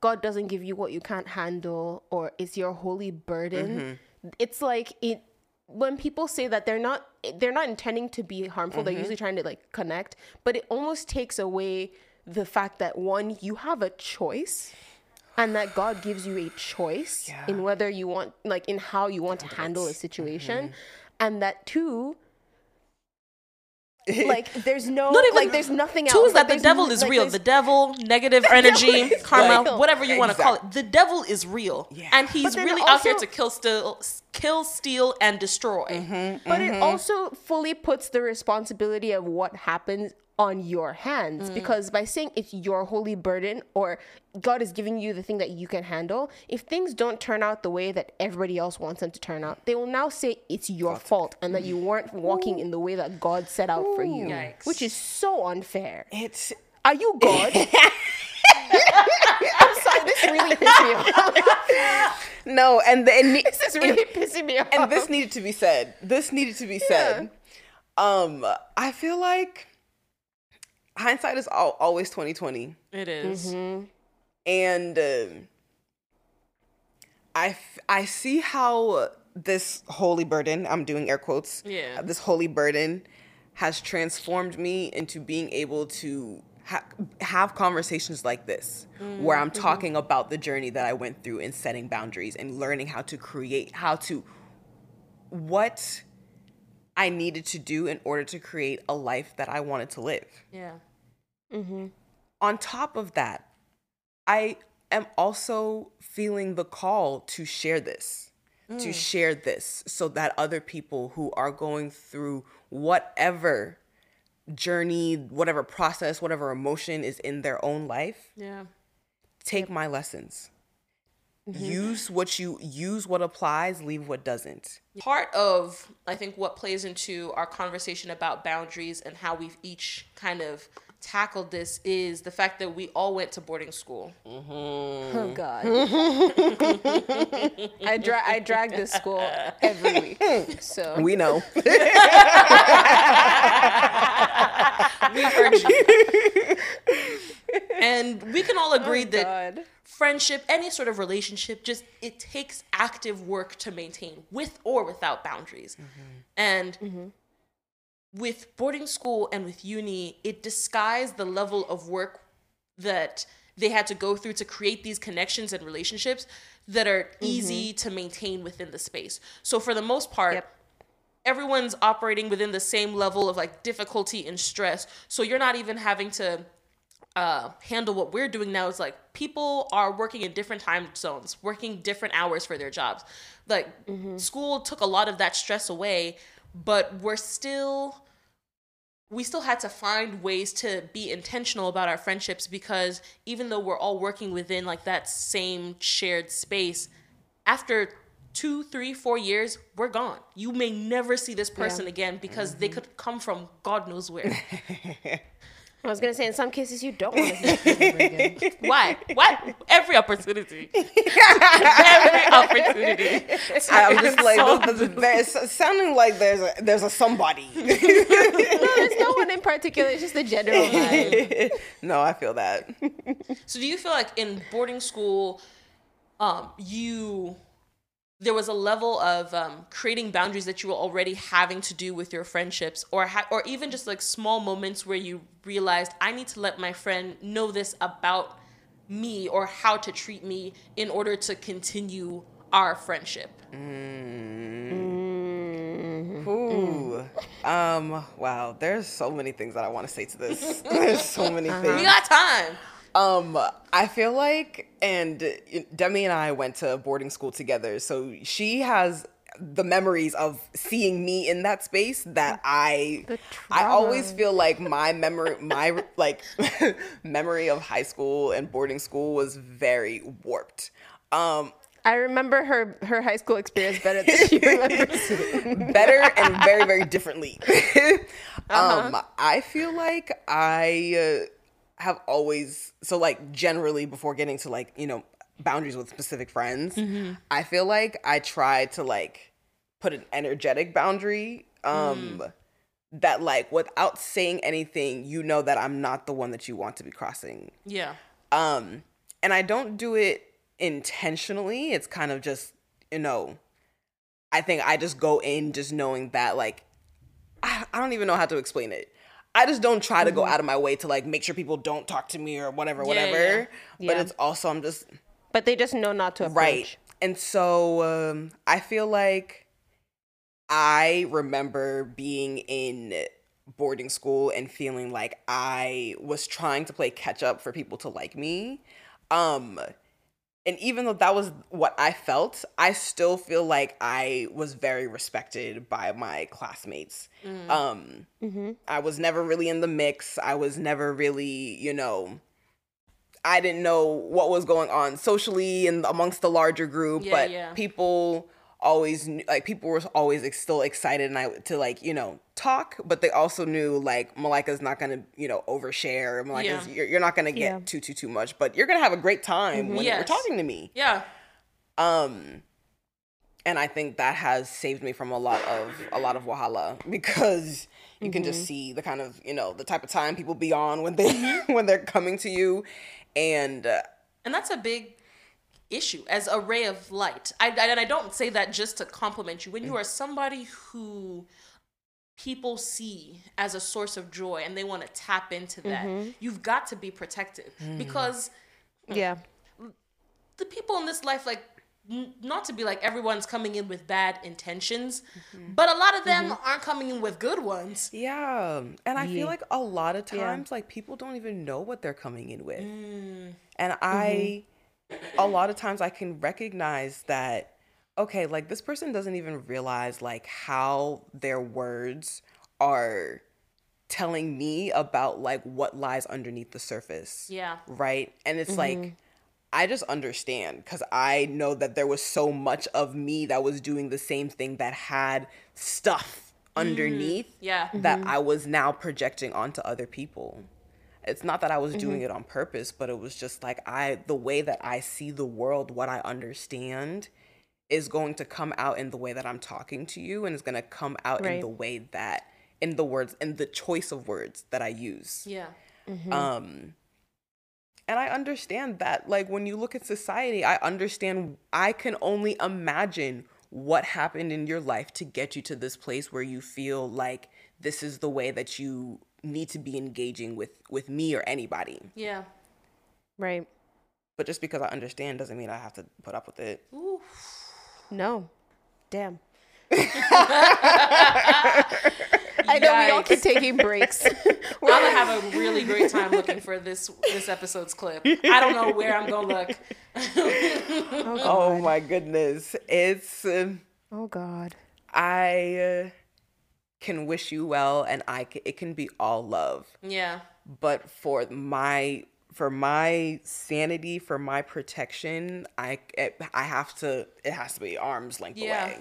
God doesn't give you what you can't handle, or it's your holy burden. It's like, it when people say that, they're not intending to be harmful. They're usually trying to like connect, but it almost takes away the fact that, one, you have a choice, and that God gives you a choice in whether you want, like in how you want to handle a situation. And that, two, like there's no, not even, like there's nothing else. Two is that the devil is real. The devil, negative energy, karma, whatever you want to call it. The devil is real, and he's really out here to kill, steal, and destroy. But it also fully puts the responsibility of what happens on your hands, because by saying it's your holy burden or God is giving you the thing that you can handle, if things don't turn out the way that everybody else wants them to turn out, they will now say it's your fault and that you weren't walking in the way that God set out for you. Yikes. Which is so unfair. It's Are you God? I'm sorry, this really pissed me off. No, and this is really pissing me off. And this needed to be said. I feel like hindsight is always 20/20. It is. Mm-hmm. And I see how this holy burden, I'm doing air quotes, this holy burden has transformed me into being able to have conversations like this, where I'm talking about the journey that I went through in setting boundaries and learning how to create, what I needed to do in order to create a life that I wanted to live. Yeah. Mm-hmm. On top of that, I am also feeling the call to share this, so that other people who are going through whatever journey, whatever process, whatever emotion is in their own life, take my lessons. Use what applies, leave what doesn't. Part of, I think, what plays into our conversation about boundaries and how we've each kind of tackled this is the fact that we all went to boarding school. Mm-hmm. Oh, God. I drag this school every week, so. We know. We heard you. And we can all agree that friendship, any sort of relationship, it takes active work to maintain with or without boundaries. Mm-hmm. And with boarding school and with uni, it disguised the level of work that they had to go through to create these connections and relationships that are easy to maintain within the space. So for the most part, everyone's operating within the same level of like difficulty and stress. So you're not even having to handle what we're doing now. Is like people are working in different time zones, working different hours for their jobs. Like school took a lot of that stress away, but we still had to find ways to be intentional about our friendships, because even though we're all working within like that same shared space, after 2, 3, 4 years, we're gone. You may never see this person again, because they could come from God knows where. I was going to say, in some cases, you don't want to see people again. Why? What? Every opportunity. Every opportunity. I'm just like, there's sounding like there's a somebody. No, there's no one in particular. It's just the general vibe. No, I feel that. So do you feel like in boarding school, there was a level of creating boundaries that you were already having to do with your friendships, or even just like small moments where you realized, I need to let my friend know this about me or how to treat me in order to continue our friendship? Wow, there's so many things that I want to say to this. There's so many things. We got time. I feel like, and Demi and I went to boarding school together, so she has the memories of seeing me in that space that I always feel like my memory of high school and boarding school was very warped. I remember her high school experience better than she remembers it. Better and very, very differently. I feel like I have always, so like generally before getting to like, you know, boundaries with specific friends, I feel like I try to like put an energetic boundary that like without saying anything, you know that I'm not the one that you want to be crossing. Yeah. And I don't do it intentionally. It's kind of just, you know, I think I just go in just knowing that like, I don't even know how to explain it. I just don't try to go out of my way to like make sure people don't talk to me or whatever. Yeah. But it's also But they just know not to approach. Right. And so I feel like I remember being in boarding school and feeling like I was trying to play catch up for people to like me. And even though that was what I felt, I still feel like I was very respected by my classmates. Mm. I was never really in the mix. I was never really, you know, I didn't know what was going on socially and amongst the larger group, but people always knew, like, people were always still excited and to, like, you know, talk, but they also knew, like, Malaika's not gonna, you know, overshare. Malaika's you're not gonna get too much, but you're gonna have a great time when you're talking to me. Yeah. And I think that has saved me from a lot of wahala, because you can just see the kind of, you know, the type of time people be on when they when they're coming to you, and that's a big issue as a ray of light. And I don't say that just to compliment you. When you are somebody who people see as a source of joy and they want to tap into that, you've got to be protective, because the people in this life, like, not to be like everyone's coming in with bad intentions, but a lot of them aren't coming in with good ones. Yeah. And I feel like a lot of times, like, people don't even know what they're coming in with. And a lot of times I can recognize that, okay, like, this person doesn't even realize, like, how their words are telling me about, like, what lies underneath the surface. Yeah. Right? And it's like, I just understand, because I know that there was so much of me that was doing the same thing, that had stuff underneath that I was now projecting onto other people. It's not that I was doing it on purpose, but it was just like, the way that I see the world, what I understand is going to come out in the way that I'm talking to you, and it's going to come out in the way that, in the words, in the choice of words that I use. Yeah. And I understand that, like, when you look at society, I understand, I can only imagine what happened in your life to get you to this place where you feel like this is the way that you need to be engaging with me or anybody. Yeah. Right. But just because I understand doesn't mean I have to put up with it. Ooh. No. Damn. I know we all keep taking breaks. We're gonna have a really great time looking for this episode's clip. I don't know where I'm gonna look. Oh my goodness! It's oh God. I can wish you well, and it can be all love. Yeah. But for my sanity, for my protection, it has to be arm's length away.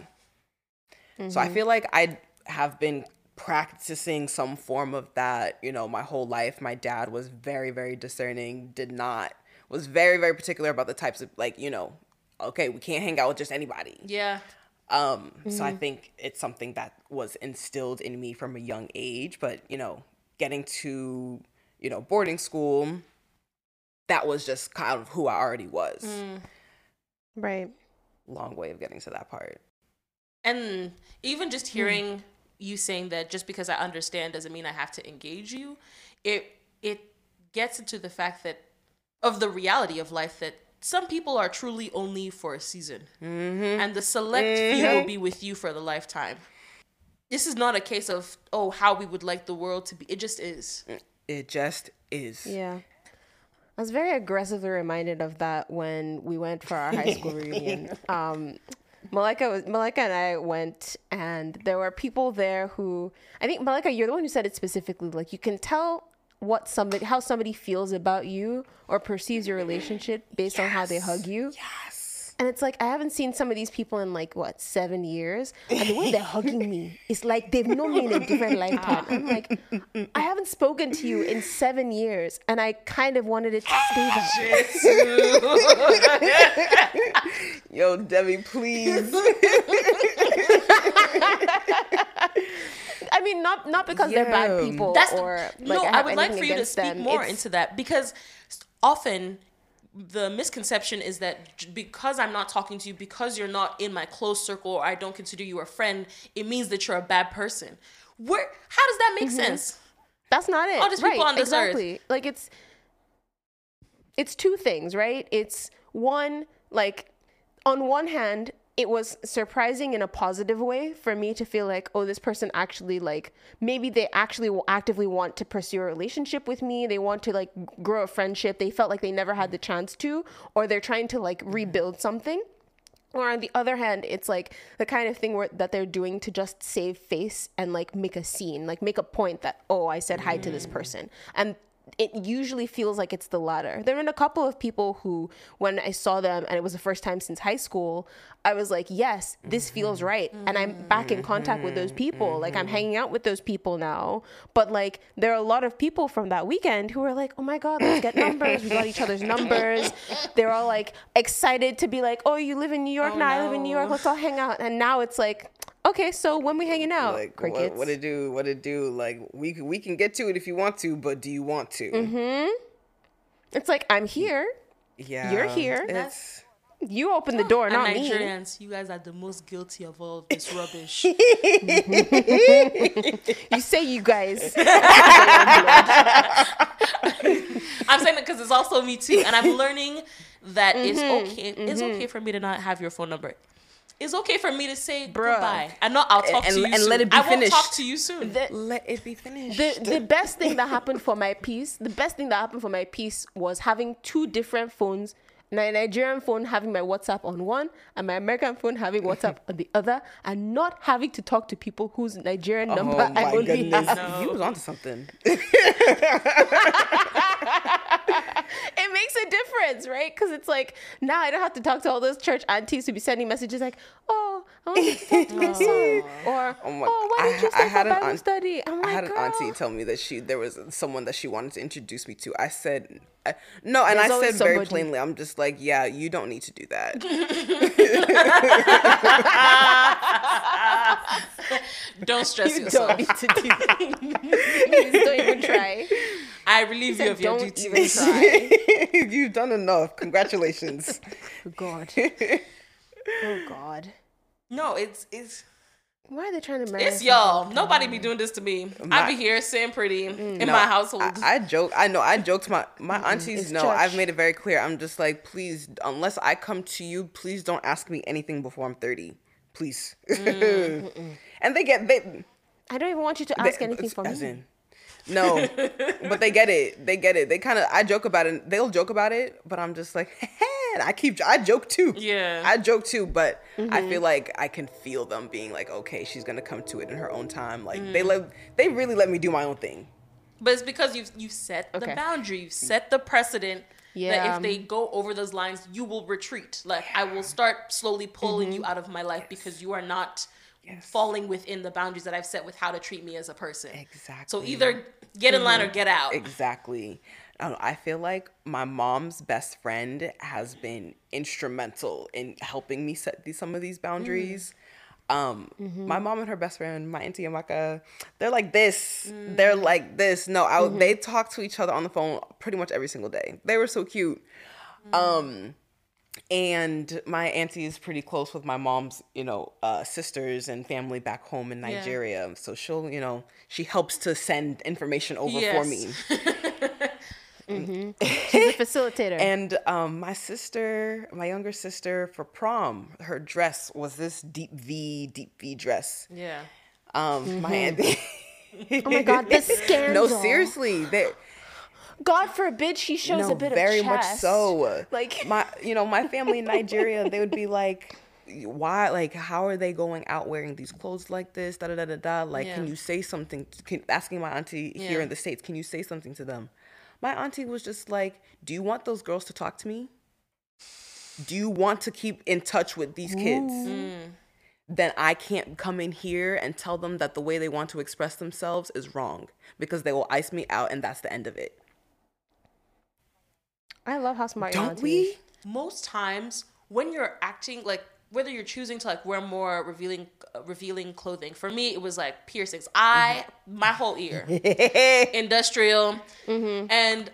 So I feel like I have been practicing some form of that, you know, my whole life. My dad was very, very discerning, was very, very particular about the types of, like, you know, okay, we can't hang out with just anybody. Yeah. So I think it's something that was instilled in me from a young age, but, you know, getting to, you know, boarding school, that was just kind of who I already was. Right. Long way of getting to that part. And even just hearing you saying that, just because I understand doesn't mean I have to engage you, it gets into the fact that, of the reality of life, that some people are truly only for a season. And the select few will be with you for the lifetime. This is not a case of, oh, how we would like the world to be. It just is. It just is. Yeah. I was very aggressively reminded of that when we went for our high school reunion. Malaika and I went, and there were people there who, I think, Malaika, you're the one who said it specifically, like, you can tell how somebody feels about you or perceives your relationship based on how they hug you. Yes. And it's like, I haven't seen some of these people in, like, what, 7 years, and the way they're hugging me, it's like they've known me in a different lifetime. I'm like, I haven't spoken to you in 7 years, and I kind of wanted it to stay that. Yo, Debbie, please. I mean, not because they're bad people. I would like for you to speak more into that, because often the misconception is that because I'm not talking to you, because you're not in my close circle, or I don't consider you a friend, it means that you're a bad person. How does that make sense? That's not it. All these people on this earth. Like, it's two things, right? It's one, like, on one hand, it was surprising in a positive way for me to feel like, oh, this person actually, like, maybe they actually will actively want to pursue a relationship with me. They want to, like, grow a friendship. They felt like they never had the chance to, or they're trying to, like, rebuild something. Or on the other hand, it's like the kind of thing where, that they're doing to just save face and, like, make a scene, like, make a point that, oh, I said hi to this person. And it usually feels like it's the latter. There have been a couple of people who, when I saw them and it was the first time since high school, I was like, yes, this feels right. And I'm back in contact with those people. Like, I'm hanging out with those people now. But, like, there are a lot of people from that weekend who are like, oh my God, let's get numbers. We got each other's numbers. They're all, like, excited to be like, oh, you live in New York now. No. I live in New York. Let's all hang out. And now it's like, okay, so when we hanging out, like, crickets. What it do? Like, we can get to it if you want to, but do you want to? Mm-hmm. It's like, I'm here. Yeah. You're here. You open the door, not me. Nigerians, you guys are the most guilty of all of this rubbish. You say you guys. I'm saying that because it's also me too, and I'm learning that it's okay. It's okay for me to not have your phone number. It's okay for me to say goodbye. I know I'll talk to you soon. Let it be finished. I won't talk to you soon. Let it be finished. The best thing that happened for my piece, was having two different phones. My Nigerian phone having my WhatsApp on one, and my American phone having WhatsApp on the other, and not having to talk to people whose Nigerian number I only have. No. You was onto something. It makes a difference, right? Because it's like, now I don't have to talk to all those church aunties who be sending messages like, oh, I want to talk to my son. Or, oh, why did you start a Bible study? I had an auntie tell me that there was someone that she wanted to introduce me to. I said, no, and I said very plainly, I'm just like, yeah, you don't need to do that. Don't stress yourself. You don't need to do that. Don't even try. I relieve you of your duty. Even try. You've done enough. Congratulations. Oh God. No, it's. Why are they trying to marry? It's y'all. Nobody be doing this to me. I be here sitting pretty in my household. I joke. I know. I joke to my aunties. It's church. I've made it very clear. I'm just like, please, unless I come to you, please don't ask me anything before I'm 30. Please. And they I don't even want you to ask anything from me. No, but they get it. They kind of. I joke about it. They'll joke about it, but I'm just like, I joke too. Yeah, I joke too. But I feel like I can feel them being like, okay, she's gonna come to it in her own time. Like they really let me do my own thing. But it's because you've set the boundary. You've set the precedent. Yeah. That if they go over those lines, you will retreat. Like I will start slowly pulling you out of my life because you are not. Yes. Falling within the boundaries that I've set with how to treat me as a person. Exactly. So either get in line or get out. Exactly. I don't know, I feel like my mom's best friend has been instrumental in helping me set some of these boundaries. My mom and her best friend, my Auntie Yamaka, they're like this. They're like this. No, they talk to each other on the phone pretty much every single day. They were so cute. And my auntie is pretty close with my mom's, sisters and family back home in Nigeria. Yeah. So she'll, she helps to send information over for me. She's a facilitator. And my younger sister for prom, her dress was this deep V dress. Yeah. My auntie. Oh my God, this scandal. No, seriously. God forbid she shows a bit of chest. Very much so. Like my family in Nigeria, they would be like, why? Like, how are they going out wearing these clothes like this? Da da da da da. Like, can you say something? Asking my auntie here in the States, can you say something to them? My auntie was just like, do you want those girls to talk to me? Do you want to keep in touch with these kids? Then I can't come in here and tell them that the way they want to express themselves is wrong because they will ice me out, and that's the end of it. I love how smart you are. Don't we? Most times when you're acting, like whether you're choosing to like wear more revealing clothing. For me, it was like piercings. My whole ear. Industrial. And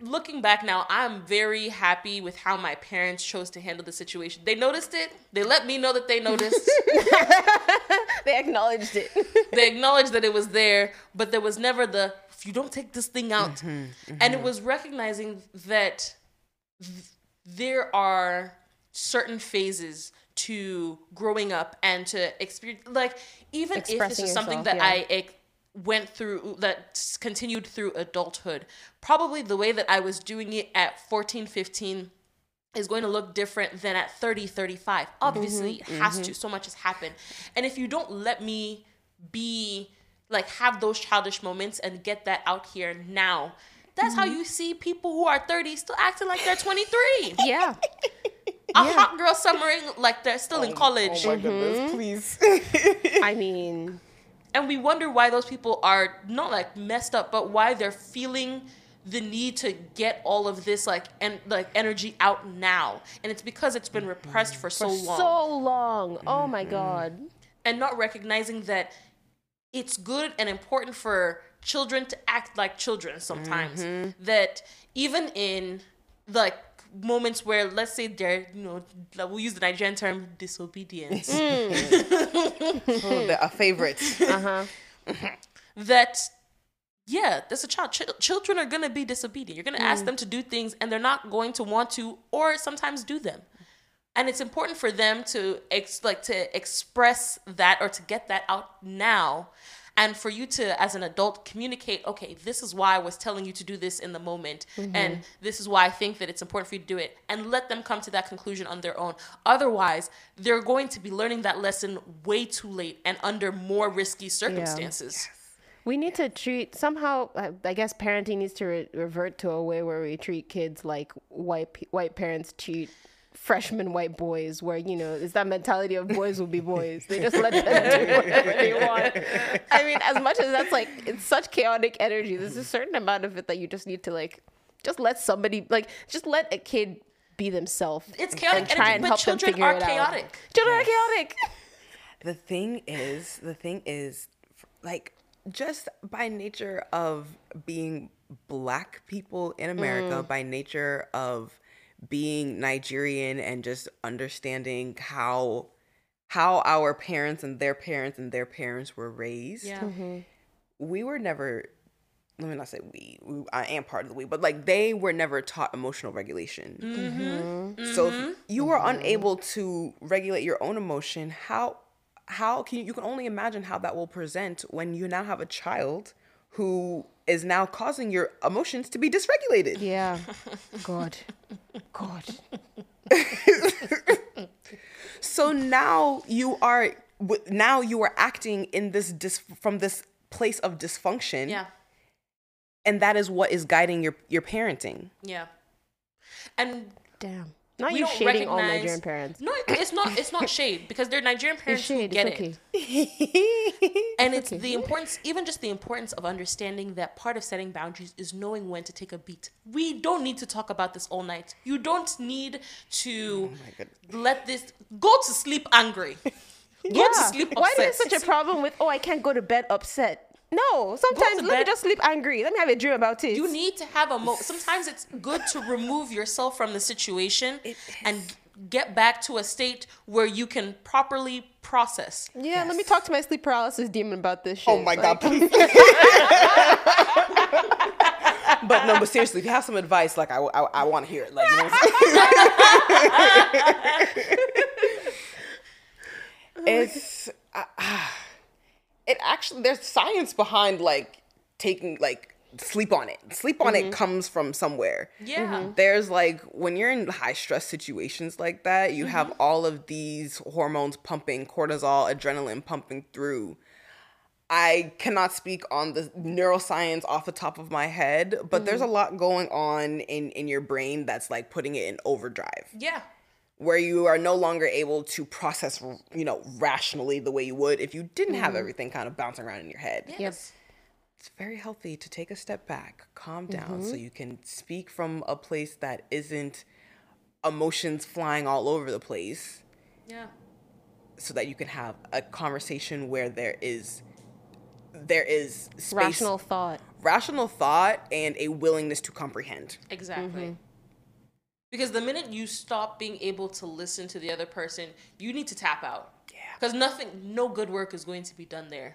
looking back now, I'm very happy with how my parents chose to handle the situation. They noticed it. They let me know that they noticed. They acknowledged it. They acknowledged that it was there, but there was never the... you don't take this thing out. And it was recognizing that there are certain phases to growing up and to experience, like, even if this is something that I went through, that continued through adulthood, probably the way that I was doing it at 14, 15 is going to look different than at 30, 35. Obviously, it has to. So much has happened. And if you don't let me be, like, have those childish moments and get that out here now, that's how you see people who are 30 still acting like they're 23. Yeah. A hot girl summering like they're still in college. Oh, my goodness, please. I mean... And we wonder why those people are not, like, messed up, but why they're feeling the need to get all of this, like, energy out now. And it's because it's been repressed for so long. Oh, my God. And not recognizing that it's good and important for children to act like children sometimes. That even in, like, moments where, let's say, they're, you know, we'll use the Nigerian term, disobedience. They're our favorites. That, yeah, that's a child. Children are going to be disobedient. You're going to ask them to do things and they're not going to want to, or sometimes do them. And it's important for them to express that, or to get that out now. And for you to, as an adult, communicate, okay, this is why I was telling you to do this in the moment. And this is why I think that it's important for you to do it. And let them come to that conclusion on their own. Otherwise, they're going to be learning that lesson way too late and under more risky circumstances. Yeah. We need to treat, somehow, I guess parenting needs to revert to a way where we treat kids like white parents treat freshman white boys, where, you know, it's that mentality of boys will be boys. They just let them do whatever they want. I mean, as much as that's, like, it's such chaotic energy, there's a certain amount of it that you just need to, like, just let somebody, like, just let a kid be themselves. It's chaotic energy, but children are chaotic. Children are chaotic. The thing is, like, just by nature of being Black people in America, by nature of being Nigerian, and just understanding how our parents and their parents and their parents were raised. Yeah. We were never, let me not say we, I am part of the we, but, like, they were never taught emotional regulation. So if you were unable to regulate your own emotion, how can you can only imagine how that will present when you now have a child who is now causing your emotions to be dysregulated. Yeah. God. So now you are acting in this from this place of dysfunction. Yeah. And that is what is guiding your parenting. Yeah. And damn. Not you shading all Nigerian parents. No, it's not shade, because they're Nigerian parents who get it. And it's the importance, even just the importance of understanding that part of setting boundaries is knowing when to take a beat. We don't need to talk about this all night. You don't need to let this go to sleep angry. Go to sleep upset. Why is there such a problem with, I can't go to bed upset? No, sometimes let me just sleep angry. Let me have a dream about it. You need to have sometimes it's good to remove yourself from the situation and get back to a state where you can properly process. Yeah, let me talk to my sleep paralysis demon about this shit. Oh my God, please. But seriously, if you have some advice, like, I want to hear it. Like, you know it actually, there's science behind, like, taking, like, sleep on it. Sleep on it comes from somewhere. Yeah. There's, like, when you're in high stress situations like that, you have all of these hormones pumping, cortisol, adrenaline pumping through. I cannot speak on the neuroscience off the top of my head, but there's a lot going on in your brain that's, like, putting it in overdrive. Yeah. Where you are no longer able to process, you know, rationally the way you would if you didn't have everything kind of bouncing around in your head. Yes. It's very healthy to take a step back, calm down, so you can speak from a place that isn't emotions flying all over the place. Yeah. So that you can have a conversation where there is space, rational thought, and a willingness to comprehend. Exactly. Because the minute you stop being able to listen to the other person, you need to tap out. Yeah. Because no good work is going to be done there.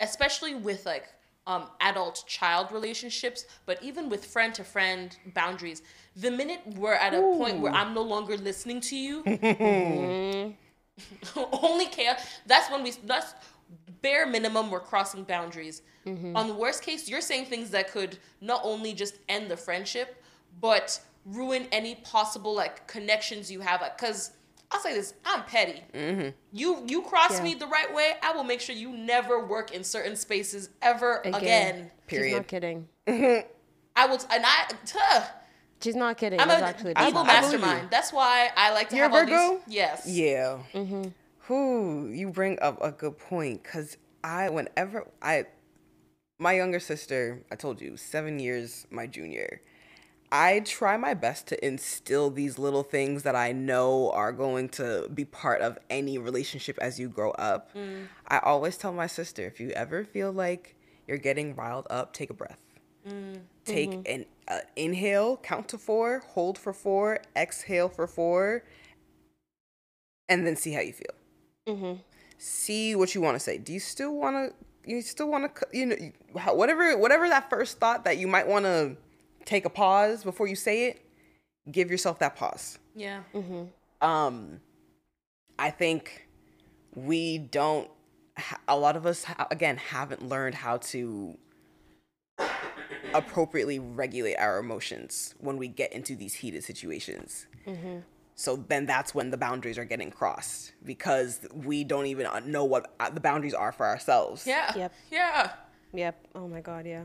Especially with, like, adult-child relationships, but even with friend-to-friend boundaries, the minute we're at a point where I'm no longer listening to you, only chaos. That's when we. That's bare minimum. We're crossing boundaries. Mm-hmm. On the worst case, you're saying things that could not only just end the friendship, but ruin any possible like connections you have. Because I'll say this, I'm petty. Mm-hmm. You cross me the right way, I will make sure you never work in certain spaces ever again. Period. She's not kidding. I will. She's not kidding. I'm an evil mastermind. That's why I like to have all Virgo? These. Yes. Yeah. Mm-hmm. Who you bring up a good point, because my younger sister, I told you, 7 years my junior. I try my best to instill these little things that I know are going to be part of any relationship as you grow up. Mm. I always tell my sister, if you ever feel like you're getting riled up, take a breath. Mm. Take an inhale, count to 4, hold for 4, exhale for 4, and then see how you feel. Mm-hmm. See what you want to say. Do you still want to? You still want to? You know, whatever that first thought that you might want to take a pause before you say it. Give yourself that pause. Yeah. Mm-hmm. I think we don't. A lot of us again haven't learned how to appropriately regulate our emotions when we get into these heated situations. Mm-hmm. So then that's when the boundaries are getting crossed, because we don't even know what the boundaries are for ourselves. Yeah. Yep. Yeah. Yep. Oh my God. Yeah.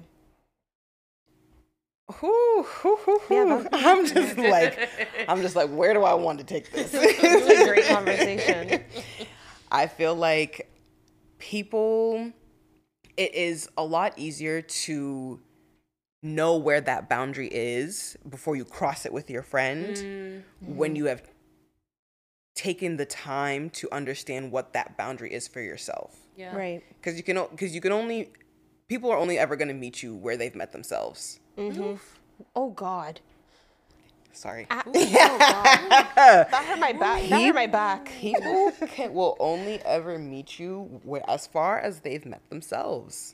Yeah, I'm just like, where do I want to take this? This is a great conversation. I feel like it is a lot easier to know where that boundary is before you cross it with your friend when you have taken the time to understand what that boundary is for yourself. Yeah. Right. Because people are only ever going to meet you where they've met themselves. Mm-hmm. Oh God. Sorry. Oh God. That hurt my back. People will only ever meet you as far as they've met themselves.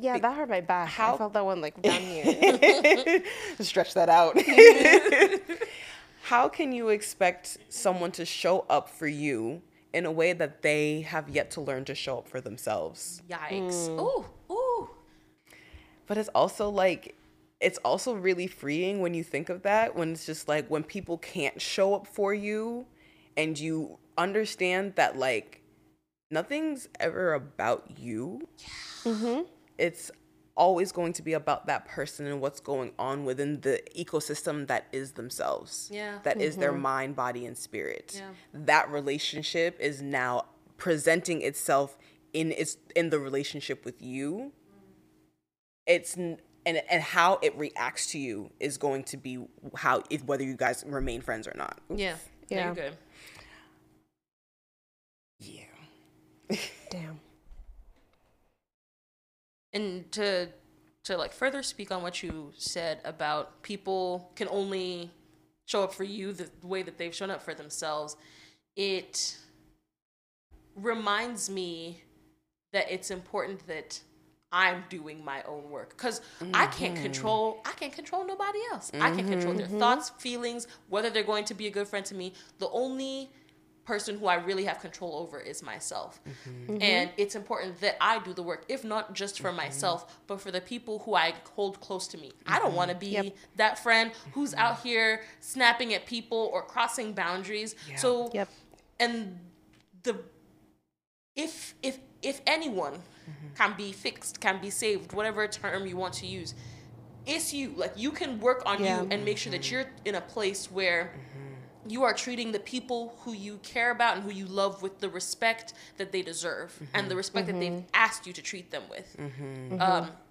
Yeah, that hurt my back. I felt that one like down here. Stretch that out. How can you expect someone to show up for you in a way that they have yet to learn to show up for themselves? Yikes. Ooh. But it's also like, it's also really freeing when you think of that, when it's just like when people can't show up for you and you understand that like nothing's ever about you. Yeah. Mm-hmm. It's always going to be about that person and what's going on within the ecosystem that is themselves. Yeah. That is their mind, body, and spirit. Yeah. That relationship is now presenting itself in the relationship with you. It's and how it reacts to you is going to be whether you guys remain friends or not. Oops. Yeah. Yeah. You're good. Yeah. Damn. And to like further speak on what you said about people can only show up for you the way that they've shown up for themselves, it reminds me that it's important that I'm doing my own work, because I can't control nobody else. Mm-hmm. I can't control their thoughts, feelings, whether they're going to be a good friend to me. The only person who I really have control over is myself. Mm-hmm. And it's important that I do the work, if not just for myself, but for the people who I hold close to me. I don't want to be that friend who's out here snapping at people or crossing boundaries. Yeah. So, and if anyone can be fixed, can be saved, whatever term you want to use, it's you. Like, you can work on you and make sure that you're in a place where you are treating the people who you care about and who you love with the respect that they deserve and the respect that they've asked you to treat them with. Mm-hmm.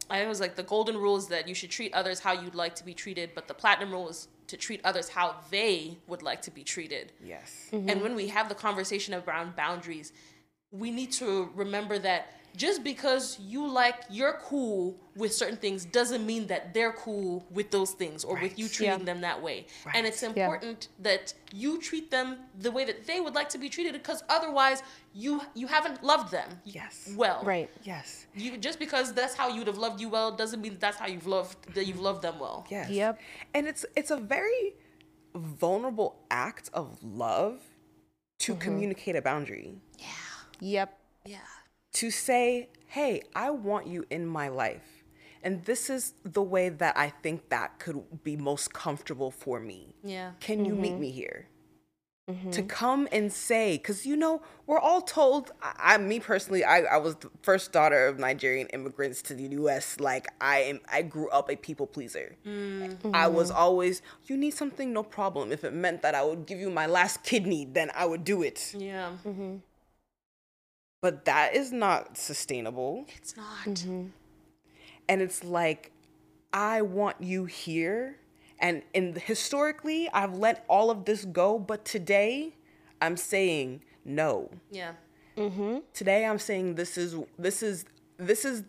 I was like, the golden rule is that you should treat others how you'd like to be treated, but the platinum rule is to treat others how they would like to be treated. Yes. Mm-hmm. And when we have the conversation around boundaries, we need to remember that just because you you're cool with certain things doesn't mean that they're cool with those things or with you treating them that way. Right. And it's important that you treat them the way that they would like to be treated, because otherwise you haven't loved them well. Right. Yes. You, just because that's how you'd have loved you well doesn't mean that's how you've loved them well. Yes. Yep. And it's a very vulnerable act of love to communicate a boundary. Yeah. Yep. Yeah. To say, hey, I want you in my life. And this is the way that I think that could be most comfortable for me. Yeah. Can you meet me here? Mm-hmm. To come and say, because, you know, we're all told, I was the first daughter of Nigerian immigrants to the U.S. Like, I grew up a people pleaser. Mm-hmm. I was always, you need something, no problem. If it meant that I would give you my last kidney, then I would do it. Yeah. Mm-hmm. But that is not sustainable. It's not. Mm-hmm. And it's like, I want you here. And historically, I've let all of this go. But today, I'm saying no. Yeah. Mm-hmm. Today, I'm saying this is an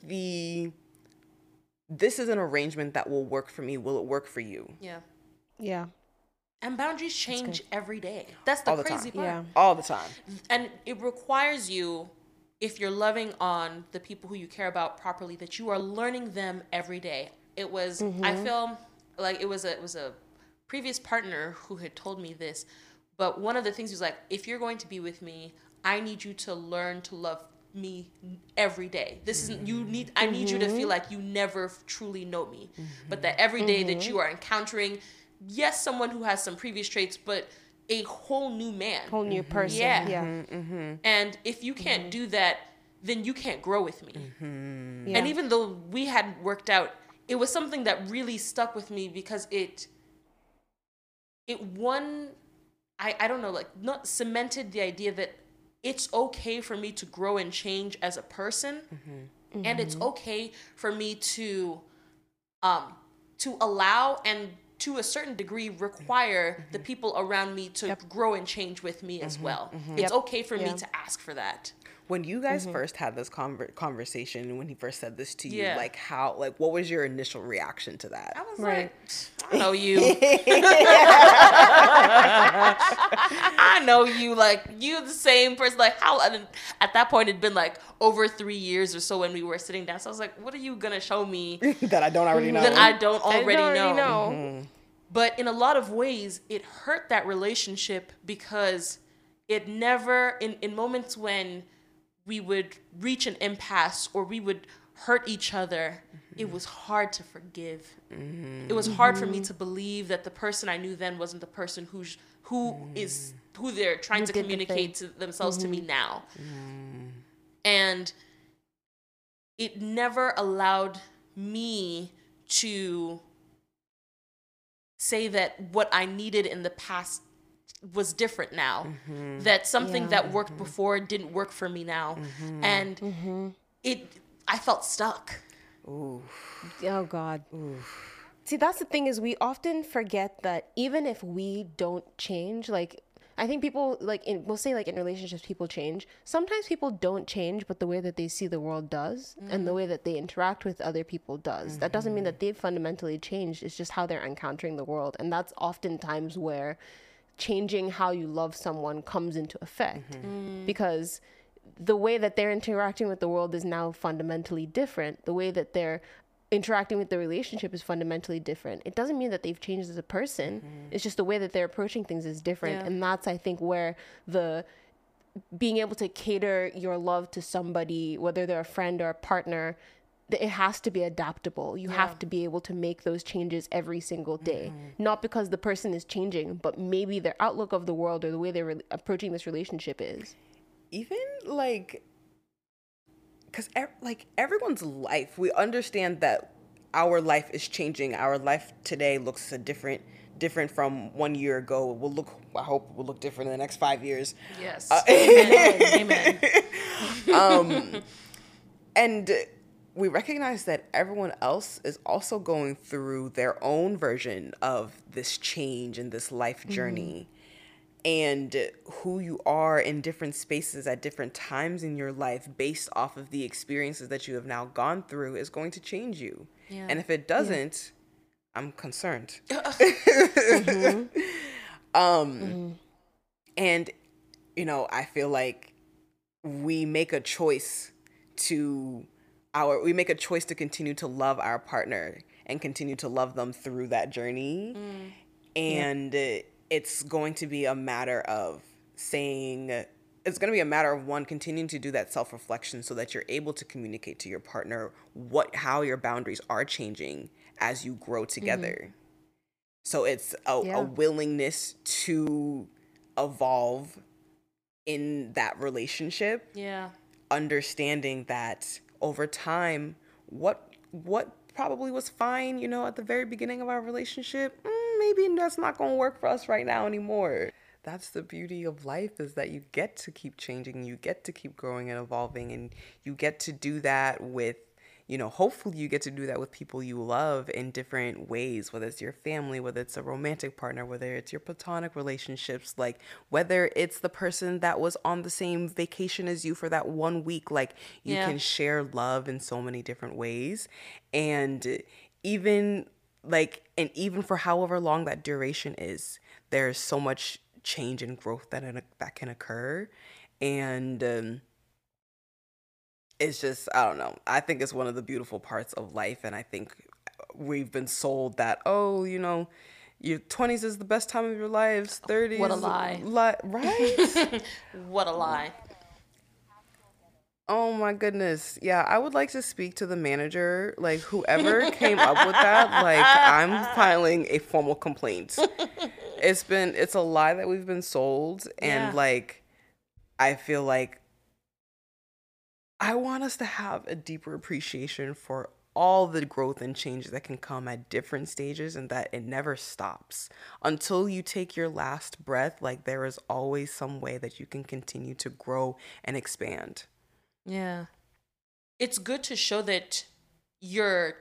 arrangement that will work for me. Will it work for you? Yeah. Yeah. And boundaries change every day. That's the crazy part. Yeah. All the time. And it requires you, if you're loving on the people who you care about properly, that you are learning them every day. It was, I feel like it was a previous partner who had told me this, but one of the things was like, if you're going to be with me, I need you to learn to love me every day. This isn't, I need you to feel like you never truly know me, but that every day that you are encountering, yes, someone who has some previous traits, but a whole new man. Whole new person. Yeah. And if you can't do that, then you can't grow with me. And even though we hadn't worked out, it was something that really stuck with me because it won, I don't know, like, not cemented the idea that it's okay for me to grow and change as a person. And it's okay for me to allow and to a certain degree require the people around me to grow and change with me as well. It's okay for me to ask for that. When you guys first had this conversation, when he first said this to you, what was your initial reaction to that? I was like, I know you. I know you. Like, you're the same person. Like, how? And at that point, it'd been like over 3 years or so when we were sitting down. So I was like, what are you gonna show me that I don't already know? That I don't already know. Mm-hmm. But in a lot of ways, it hurt that relationship because it never, in moments when we would reach an impasse or we would hurt each other, it was hard to forgive. It was hard for me to believe that the person I knew then wasn't the person who they're trying to communicate to themselves to me now. And it never allowed me to say that what I needed in the past was different now, that something that worked before didn't work for me now, and I felt stuck. Ooh. Oh God. Ooh. See, that's the thing, is we often forget that even if we don't change, like, I think people, like, we'll say, like, in relationships, people change. Sometimes people don't change, but the way that they see the world does, and the way that they interact with other people does. That doesn't mean that they've fundamentally changed. It's just how they're encountering the world, and that's oftentimes where changing how you love someone comes into effect, because the way that they're interacting with the world is now fundamentally different. The way that they're interacting with the relationship is fundamentally different. It doesn't mean that they've changed as a person. It's just the way that they're approaching things is different. And that's, I think, where the being able to cater your love to somebody, whether they're a friend or a partner, it has to be adaptable. You have to be able to make those changes every single day, not because the person is changing, but maybe their outlook of the world or the way they're approaching this relationship is. Even like, because everyone's life, we understand that our life is changing. Our life today looks different from 1 year ago. It will look, I hope it will look different in the next 5 years. Yes. Amen. Amen. And we recognize that everyone else is also going through their own version of this change and this life journey. and who you are in different spaces at different times in your life based off of the experiences that you have now gone through is going to change you. Yeah. And if it doesn't, yeah, I'm concerned. Mm-hmm. Mm-hmm. And, you know, I feel like we make a choice to continue to love our partner and continue to love them through that journey. Mm. And yeah, it's going to be a matter of one, continuing to do that self-reflection so that you're able to communicate to your partner how your boundaries are changing as you grow together. Mm-hmm. So it's a willingness to evolve in that relationship. Yeah. Understanding that over time, what probably was fine, you know, at the very beginning of our relationship, maybe that's not going to work for us right now anymore. That's the beauty of life, is that you get to keep changing, you get to keep growing and evolving, and you get to do that with, you know, hopefully you get to do that with people you love in different ways, whether it's your family, whether it's a romantic partner, whether it's your platonic relationships, like whether it's the person that was on the same vacation as you for that 1 week, like you can share love in so many different ways. And even for however long that duration is, there's so much change and growth that can occur. And it's just, I don't know. I think it's one of the beautiful parts of life. And I think we've been sold that, oh, you know, your 20s is the best time of your lives, 30s. What a lie. Right? What a lie. Oh my goodness. Yeah, I would like to speak to the manager, like whoever came up with that. Like, I'm filing a formal complaint. It's a lie that we've been sold. And I feel like I want us to have a deeper appreciation for all the growth and changes that can come at different stages, and that it never stops. Until you take your last breath, like there is always some way that you can continue to grow and expand. Yeah. It's good to show that your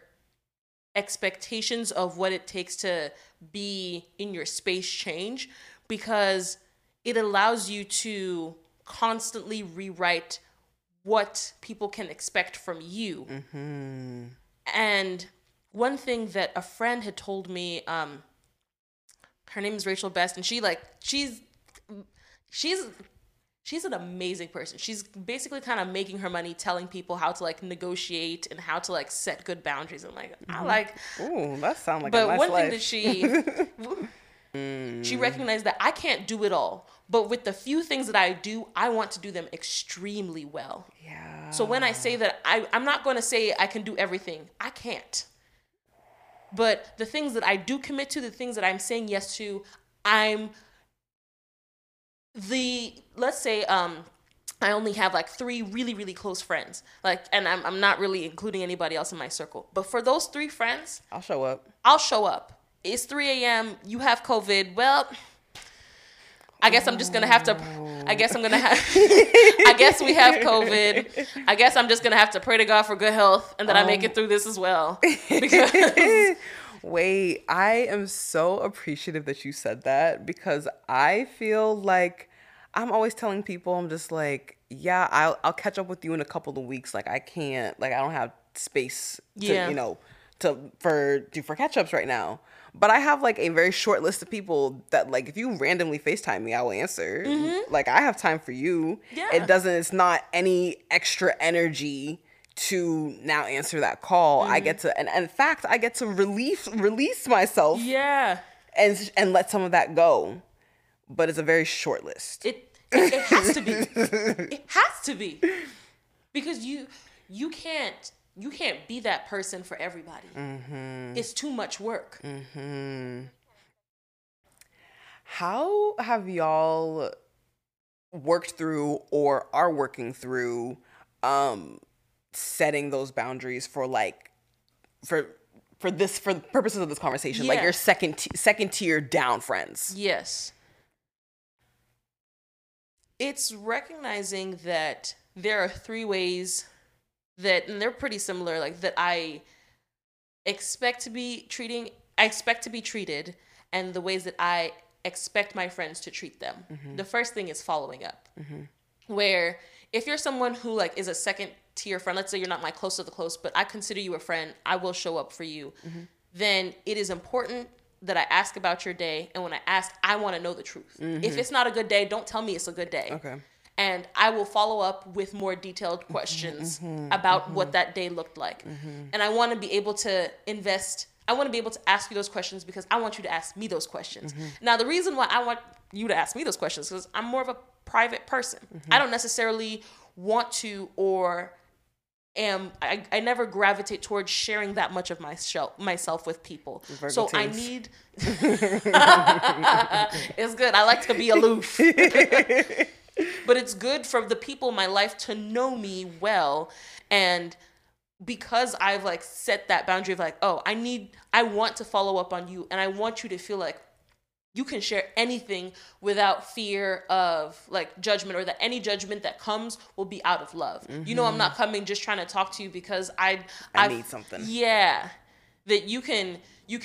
expectations of what it takes to be in your space change, because it allows you to constantly rewrite what people can expect from you. Mm-hmm. And one thing that a friend had told me, her name is Rachel Best, and she's an amazing person. She's basically kind of making her money telling people how to like negotiate and how to like set good boundaries. And like, mm-hmm. I like, ooh, that sounds like a nice life. But one thing that she recognized that I can't do it all, but with the few things that I do, I want to do them extremely well. Yeah. So when I say that I'm not going to say I can do everything, I can't. But the things that I do commit to, the things that I'm saying yes to, I only have like 3 really, really close friends, like, and I'm not really including anybody else in my circle. But for those 3 friends, I'll show up. It's 3 a.m. You have COVID. Well, I guess I'm just gonna have to. I guess we have COVID. I guess I'm just gonna have to pray to God for good health and that I make it through this as well. Because. Wait, I am so appreciative that you said that, because I feel like I'm always telling people, I'm just like, yeah, I'll catch up with you in a couple of weeks. Like, I can't, like, I don't have space to, you know, for catch-ups right now. But I have like a very short list of people that, like, if you randomly FaceTime me, I will answer. Mm-hmm. Like, I have time for you. Yeah. It's not any extra energy to now answer that call. Mm-hmm. I get to, and in fact, I get to release myself. Yeah. And let some of that go. But it's a very short list. It has to be. It has to be. Because you can't be that person for everybody. Mm-hmm. It's too much work. Mm-hmm. How have y'all worked through or are working through setting those boundaries for like for the purposes of this conversation, like your second tier down friends? Yes. It's recognizing that there are 3 ways that, and they're pretty similar, like that I expect to be treated, and the ways that I expect my friends to treat them. Mm-hmm. The first thing is following up. Mm-hmm. Where if you're someone who like is a second tier friend, let's say you're not my close of the close, but I consider you a friend, I will show up for you. Mm-hmm. Then it is important that I ask about your day. And when I ask, I want to know the truth. Mm-hmm. If it's not a good day, don't tell me it's a good day. Okay. And I will follow up with more detailed questions mm-hmm. about mm-hmm. what that day looked like. Mm-hmm. And I want to be able to invest. I want to be able to ask you those questions because I want you to ask me those questions. Mm-hmm. Now, the reason why I want you to ask me those questions is because I'm more of a private person. Mm-hmm. I don't necessarily want to or am, I never gravitate towards sharing that much of myself with people. So I need, it's good. I like to be aloof. But it's good for the people in my life to know me well. And because I've like set that boundary of like, oh, I want to follow up on you. And I want you to feel like you can share anything without fear of like judgment, or that any judgment that comes will be out of love. Mm-hmm. You know, I'm not coming just trying to talk to you because I need something. Yeah. That you can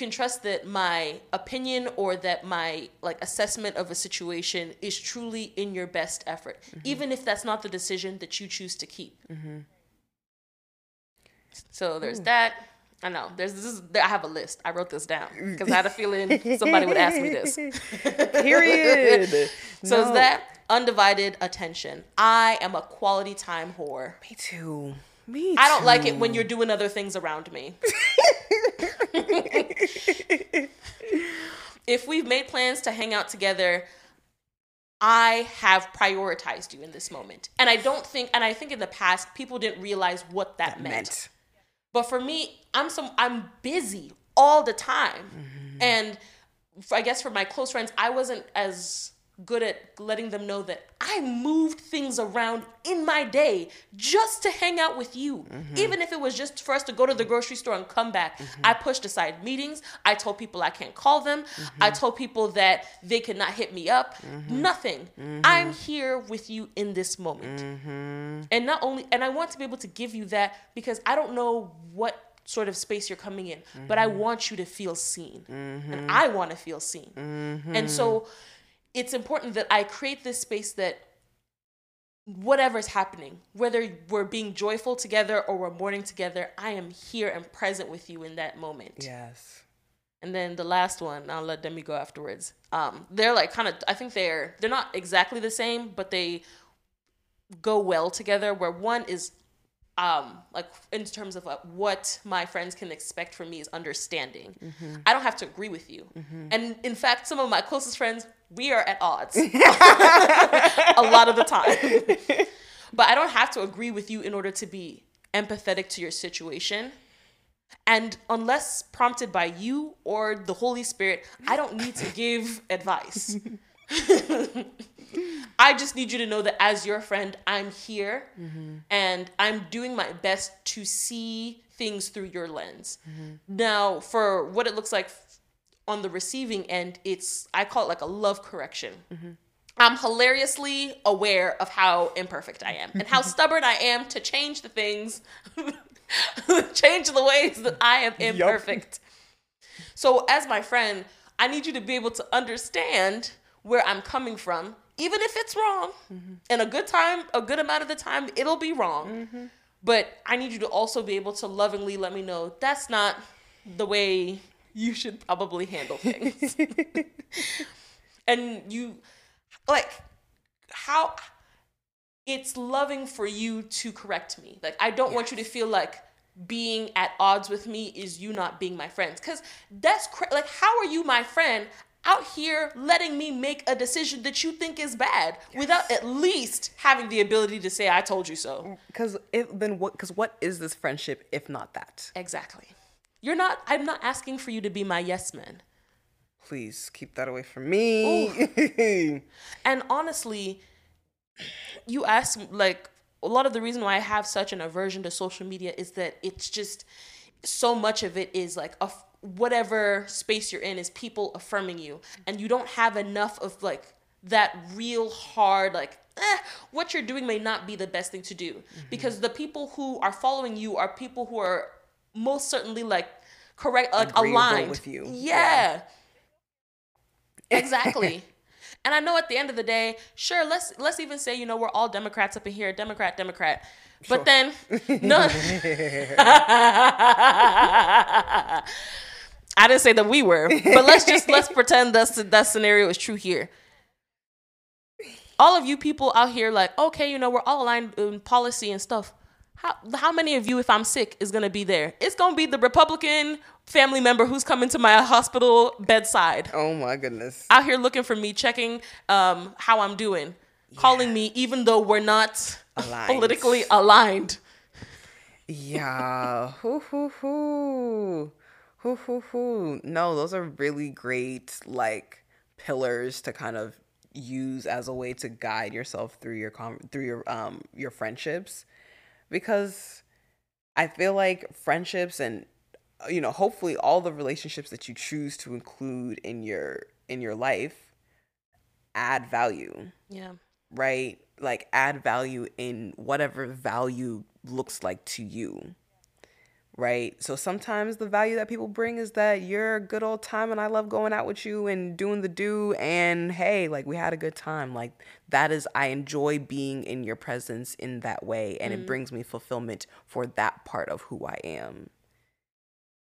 trust that my opinion or that my like assessment of a situation is truly in your best effort, mm-hmm. even if that's not the decision that you choose to keep. Mm-hmm. So there's that. I know. I have a list. I wrote this down because I had a feeling somebody would ask me this. Period. So it's that undivided attention. I am a quality time whore. Me too. I don't like it when you're doing other things around me. If we've made plans to hang out together, I have prioritized you in this moment. And I think in the past, people didn't realize what that meant. But for me, I'm busy all the time. Mm-hmm. And I guess for my close friends, I wasn't as good at letting them know that I moved things around in my day just to hang out with you. Mm-hmm. Even if it was just for us to go to the grocery store and come back, mm-hmm. I pushed aside meetings. I told people I can't call them. Mm-hmm. I told people that they could not hit me up. Mm-hmm. Nothing. Mm-hmm. I'm here with you in this moment. Mm-hmm. And I want to be able to give you that because I don't know what sort of space you're coming in, mm-hmm. but I want you to feel seen. Mm-hmm. And I want to feel seen. Mm-hmm. And so it's important that I create this space that whatever's happening, whether we're being joyful together or we're mourning together, I am here and present with you in that moment. Yes. And then the last one, I'll let Demi go afterwards. They're like kind of, I think they're not exactly the same, but they go well together, where one is like in terms of what my friends can expect from me is understanding. Mm-hmm. I don't have to agree with you. Mm-hmm. And in fact, some of my closest friends, we are at odds a lot of the time. But I don't have to agree with you in order to be empathetic to your situation. And unless prompted by you or the Holy Spirit, I don't need to give advice. I just need you to know that as your friend, I'm here, mm-hmm. and I'm doing my best to see things through your lens. Mm-hmm. Now, for what it looks like on the receiving end, I call it like a love correction. Mm-hmm. I'm hilariously aware of how imperfect I am and how stubborn I am to change the things, change the ways that I am imperfect. Yep. So as my friend, I need you to be able to understand where I'm coming from, even if it's wrong, mm-hmm. and a good amount of the time, it'll be wrong. Mm-hmm. But I need you to also be able to lovingly let me know that's not the way you should probably handle things. And you, like, how it's loving for you to correct me. Like, I don't want you to feel like being at odds with me is you not being my friend. Because that's like, how are you my friend out here letting me make a decision that you think is bad without at least having the ability to say, I told you so? Because what is this friendship if not that? Exactly. I'm not asking for you to be my yes man. Please keep that away from me. And honestly, you asked, like, a lot of the reason why I have such an aversion to social media is that it's just so much of it is like whatever space you're in is people affirming you, and you don't have enough of like that real hard, like, what you're doing may not be the best thing to do, mm-hmm. because the people who are following you are people who are most certainly like correct, like agreeable, aligned with you. Yeah. Exactly. And I know at the end of the day, sure, let's even say, you know, we're all Democrats up in here, Democrat. Sure. But then, no. I didn't say that we were, but let's pretend that scenario is true here. All of you people out here, like, okay, you know, we're all aligned in policy and stuff. How many of you, if I'm sick, is going to be there? It's going to be the Republican family member who's coming to my hospital bedside. Oh, my goodness. Out here looking for me, checking how I'm doing, calling me, even though we're not politically aligned. Yeah. No, those are really great, like, pillars to kind of use as a way to guide yourself through your friendships. Because I feel like friendships and, you know, hopefully all the relationships that you choose to include in your life add value. Yeah. Right? Like, add value in whatever value looks like to you. Right? So sometimes the value that people bring is that you're a good old time and I love going out with you and doing the do and, hey, like, we had a good time. Like, that is, I enjoy being in your presence in that way, and it brings me fulfillment for that part of who I am.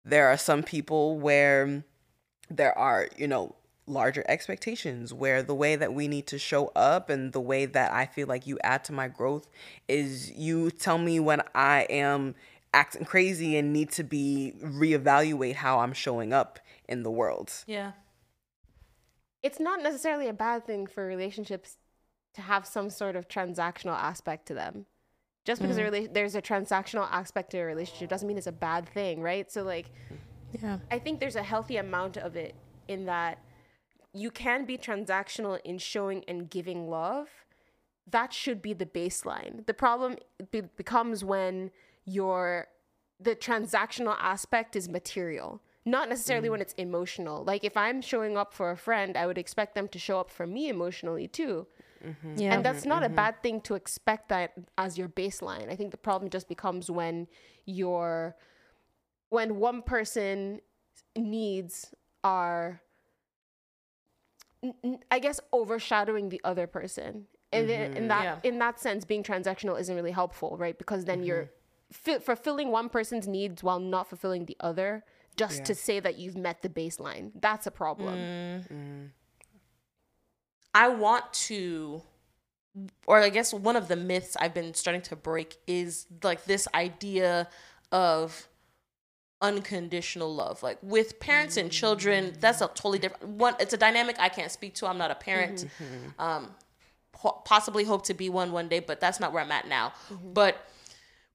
There are some people where there are, you know, larger expectations, where the way that we need to show up and the way that I feel like you add to my growth is you tell me when I am acting crazy and need to reevaluate how I'm showing up in the world. Yeah. It's not necessarily a bad thing for relationships to have some sort of transactional aspect to them. Just because there's a transactional aspect to a relationship doesn't mean it's a bad thing, right? So, like, yeah, I think there's a healthy amount of it in that you can be transactional in showing and giving love. That should be the baseline. The problem becomes when the transactional aspect is material, not necessarily when it's emotional. Like, if I'm showing up for a friend, I would expect them to show up for me emotionally too. Yeah. And that's not a bad thing to expect that as your baseline. I think the problem just becomes when one person's needs are, I guess, overshadowing the other person. And then in that sense, being transactional isn't really helpful, right? Because then you're fulfilling one person's needs while not fulfilling the other, just to say that you've met the baseline. That's a problem. I want to, or I guess one of the myths I've been starting to break is, like, this idea of unconditional love. Like, with parents and children, that's a totally different one. It's a dynamic I can't speak to. I'm not a parent. Possibly hope to be one day, but that's not where I'm at now. But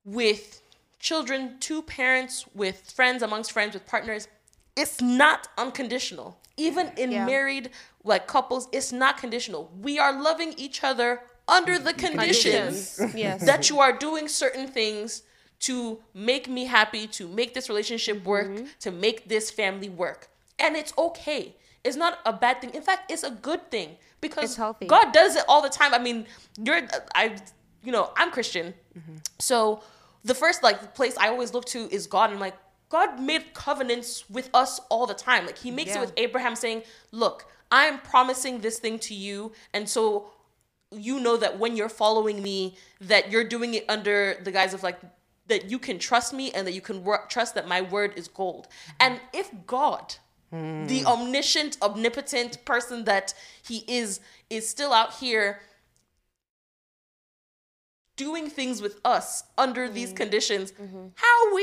with children, two parents, with friends, amongst friends, with partners, it's not unconditional. Even in married, like, couples, it's not conditional. We are loving each other under the conditions. Yes. That you are doing certain things to make me happy, to make this relationship work, to make this family work. And it's okay. It's not a bad thing. In fact, it's a good thing, because God does it all the time. I mean, you know, I'm Christian. So the first, like, place I always look to is God. And, like, God made covenants with us all the time. Like, he makes it with Abraham, saying, look, I am promising this thing to you. And so, you know, that when you're following me, that you're doing it under the guise of, like, that you can trust me and that you can trust that my word is gold. And if God, the omniscient, omnipotent person that he is still out here doing things with us under these conditions, how are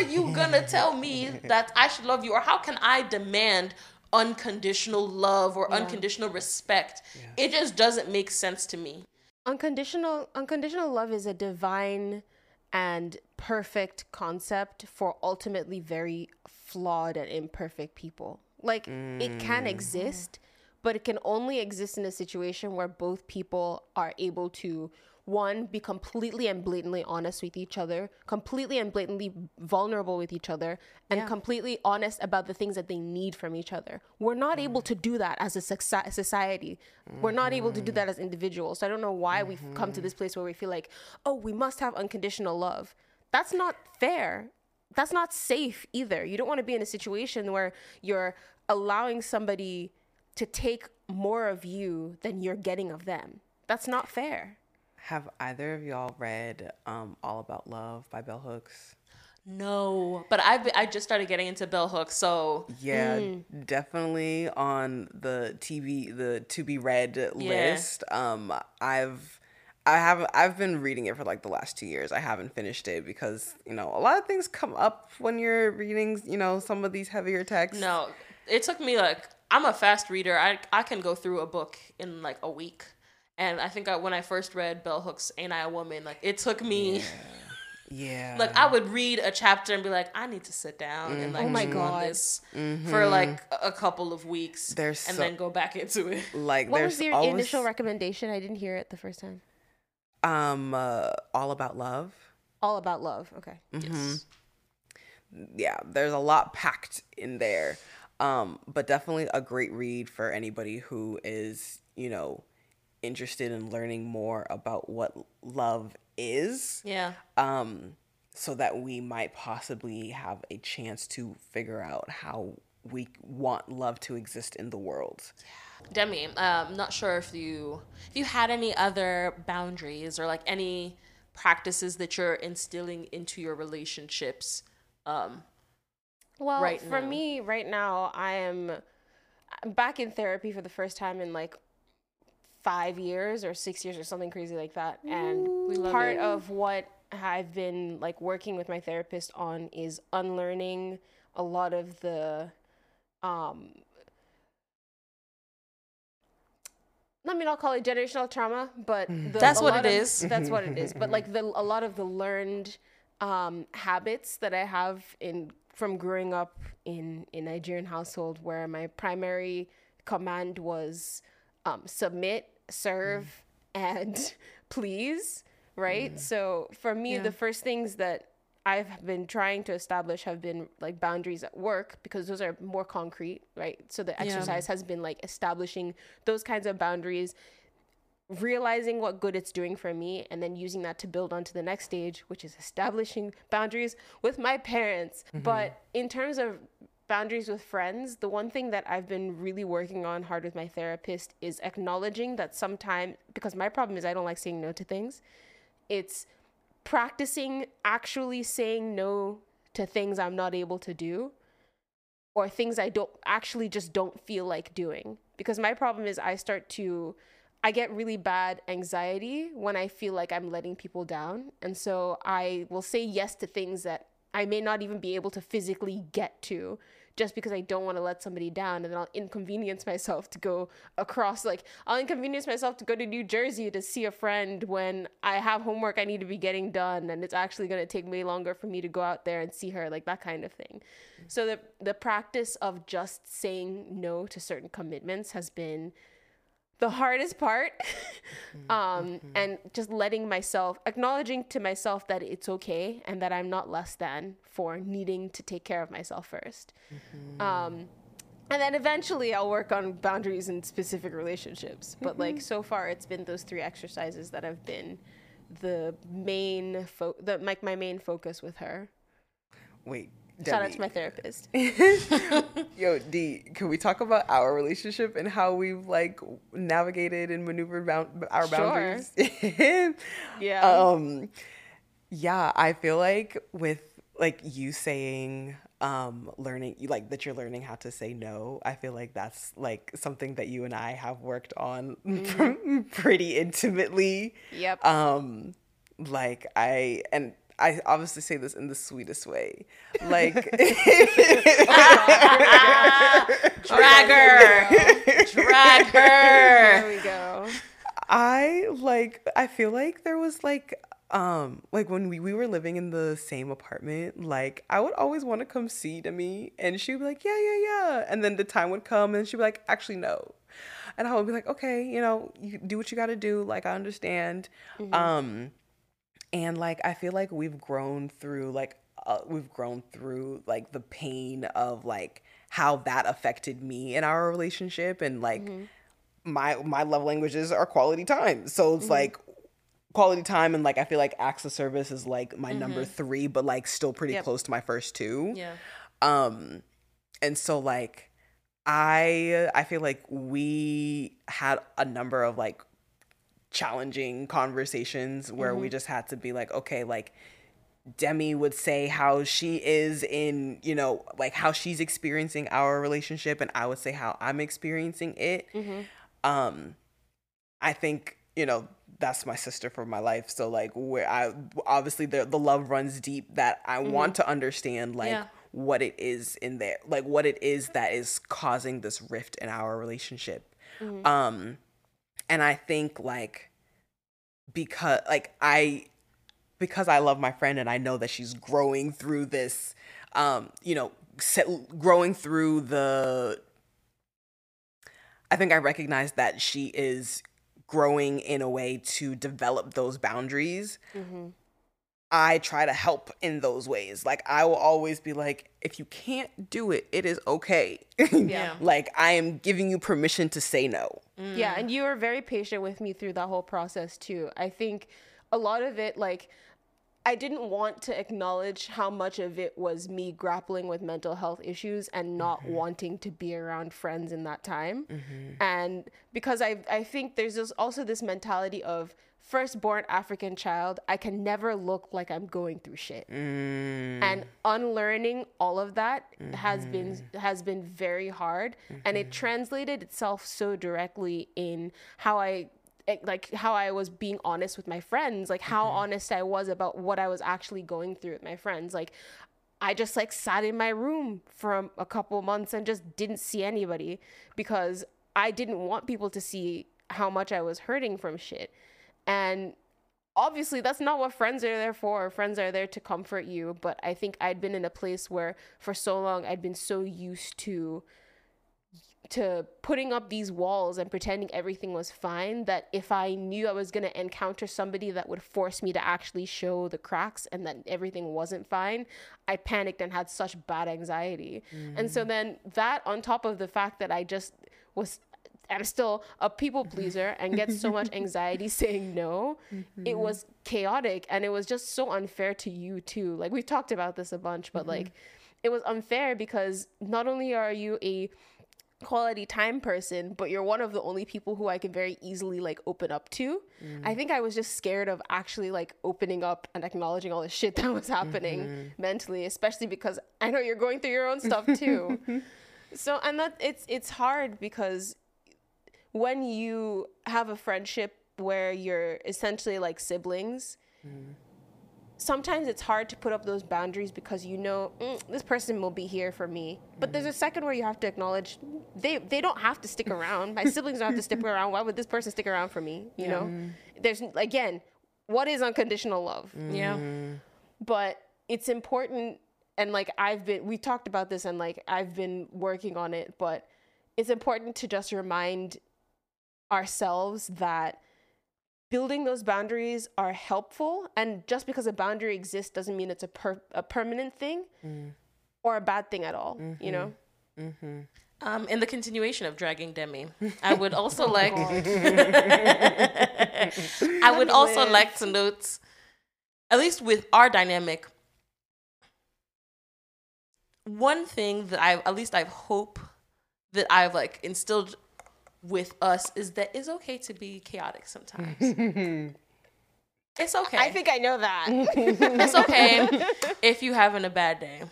you gonna tell me that I should love you? Or how can I demand unconditional love or unconditional respect? It just doesn't make sense to me. Unconditional love is a divine and perfect concept for ultimately very flawed and imperfect people. Like, it can exist, but it can only exist in a situation where both people are able to, one, be completely and blatantly honest with each other, completely and blatantly vulnerable with each other, and completely honest about the things that they need from each other. We're not able to do that as a society. We're not able to do that as individuals. So I don't know why we've come to this place where we feel like, oh, we must have unconditional love. That's not fair. That's not safe either. You don't want to be in a situation where you're allowing somebody to take more of you than you're getting of them. That's not fair. Have either of y'all read All About Love by Bell Hooks? No, but I just started getting into Bell Hooks, so yeah, definitely on the to be read list. I've been reading it for like the last 2 years. I haven't finished it because, you know, a lot of things come up when you're reading, you know, some of these heavier texts. No, it took me like, I'm a fast reader. I can go through a book in like a week. And I think when I first read Bell Hooks' Ain't I a Woman, like it took me. Yeah. Like I would read a chapter and be like, I need to sit down and like this for like a couple of weeks and then go back into it. Like, what was your initial recommendation? I didn't hear it the first time. All About Love. All About Love. Okay. Yes. Yeah, there's a lot packed in there. But definitely a great read for anybody who is, you know, interested in learning more about what love is. Yeah. So that we might possibly have a chance to figure out how we want love to exist in the world. Demi, I'm not sure if you had any other boundaries or like any practices that you're instilling into your relationships. Well, right for now. Me right now, I'm back in therapy for the first time in like 5 years or 6 years or something crazy like that. And part of what I've been like working with my therapist on is unlearning a lot of the, I mean, I'll call it generational trauma, but that's what it is. But like a lot of the learned habits that I have from growing up in a Nigerian household where my primary command was submit, serve, and please, right? So for me, the first things that I've been trying to establish have been like boundaries at work, because those are more concrete, right? So the exercise has been like establishing those kinds of boundaries, realizing what good it's doing for me, and then using that to build onto the next stage, which is establishing boundaries with my parents. But in terms of boundaries with friends, the one thing that I've been really working on hard with my therapist is acknowledging that sometimes, because my problem is I don't like saying no to things, it's practicing actually saying no to things I'm not able to do, or things I don't feel like doing. Because my problem is I get really bad anxiety when I feel like I'm letting people down. And so I will say yes to things that I may not even be able to physically get to, just because I don't want to let somebody down. And then I'll inconvenience myself to go to New Jersey to see a friend when I have homework I need to be getting done, and it's actually going to take way longer for me to go out there and see her, like that kind of thing. So the practice of just saying no to certain commitments has been the hardest part. And just letting myself, acknowledging to myself that it's okay and that I'm not less than for needing to take care of myself first. And then eventually I'll work on boundaries in specific relationships. But like so far it's been those three exercises that have been my main focus with her. Wait. Debbie. Shout out to my therapist. Yo, D, can we talk about our relationship and how we've like navigated and maneuvered our boundaries? Sure. Yeah. Yeah, I feel like with like you saying learning, like that you're learning how to say no, I feel like that's like something that you and I have worked on pretty intimately. Yep. Like I obviously say this in the sweetest way. Like, drag her. There we go. I feel like there was like when we were living in the same apartment, like I would always want to come see Demi, and she would be like, yeah. And then the time would come and she'd be like, actually, no. And I would be like, okay, you know, you do what you got to do. Like, I understand. And like I feel like we've grown through like the pain of like how that affected me in our relationship, and like my love languages are quality time. So it's like quality time, and like I feel like acts of service is like my number three, but like still pretty close to my first two. Yeah. And so like I feel like we had a number of like challenging conversations where we just had to be like, okay, like Demi would say how she is in, you know, like how she's experiencing our relationship, and I would say how I'm experiencing it. I think, you know, that's my sister for my life. So like where I obviously the love runs deep, that I want to understand like what it is in there, like what it is that is causing this rift in our relationship. And I think like because I love my friend and I know that she's growing through this, you know, growing through the, I think I recognize that she is growing in a way to develop those boundaries. I try to help in those ways. Like I will always be like, if you can't do it, it is okay. Like I am giving you permission to say no. Yeah. And you were very patient with me through that whole process too. I think a lot of it, like, I didn't want to acknowledge how much of it was me grappling with mental health issues and not wanting to be around friends in that time. And because I think there's also this mentality of firstborn African child, I can never look like I'm going through shit. And unlearning all of that has been very hard. And it translated itself so directly in how I was being honest with my friends, like how honest I was about what I was actually going through with my friends. Like I just like sat in my room for a couple months and just didn't see anybody because I didn't want people to see how much I was hurting from shit. And obviously that's not what friends are there for. Friends are there to comfort you. But I think I'd been in a place where for so long I'd been so used to putting up these walls and pretending everything was fine, that if I knew I was going to encounter somebody that would force me to actually show the cracks and that everything wasn't fine, I panicked and had such bad anxiety. And so then that, on top of the fact that I'm still a people pleaser and get so much anxiety saying no, it was chaotic. And it was just so unfair to you too. Like we've talked about this a bunch, but like it was unfair because not only are you a quality time person, but you're one of the only people who I can very easily like open up to. I think I was just scared of actually like opening up and acknowledging all the shit that was happening mentally, especially because I know you're going through your own stuff too. So, and that it's hard because when you have a friendship where you're essentially like siblings, sometimes it's hard to put up those boundaries because you know this person will be here for me. But there's a second where you have to acknowledge they don't have to stick around. My siblings don't have to stick around. Why would this person stick around for me? You know, there's, again, what is unconditional love? Yeah. But it's important. And like we talked about this and like I've been working on it, but it's important to just remind ourselves that building those boundaries are helpful, and just because a boundary exists doesn't mean it's a permanent thing or a bad thing at all, you know? In the continuation of dragging Demi, I would also like to note, at least with our dynamic, one thing that I hope that I've like instilled with us is that it's okay to be chaotic sometimes. It's okay. I think I know that. It's okay if you're having a bad day.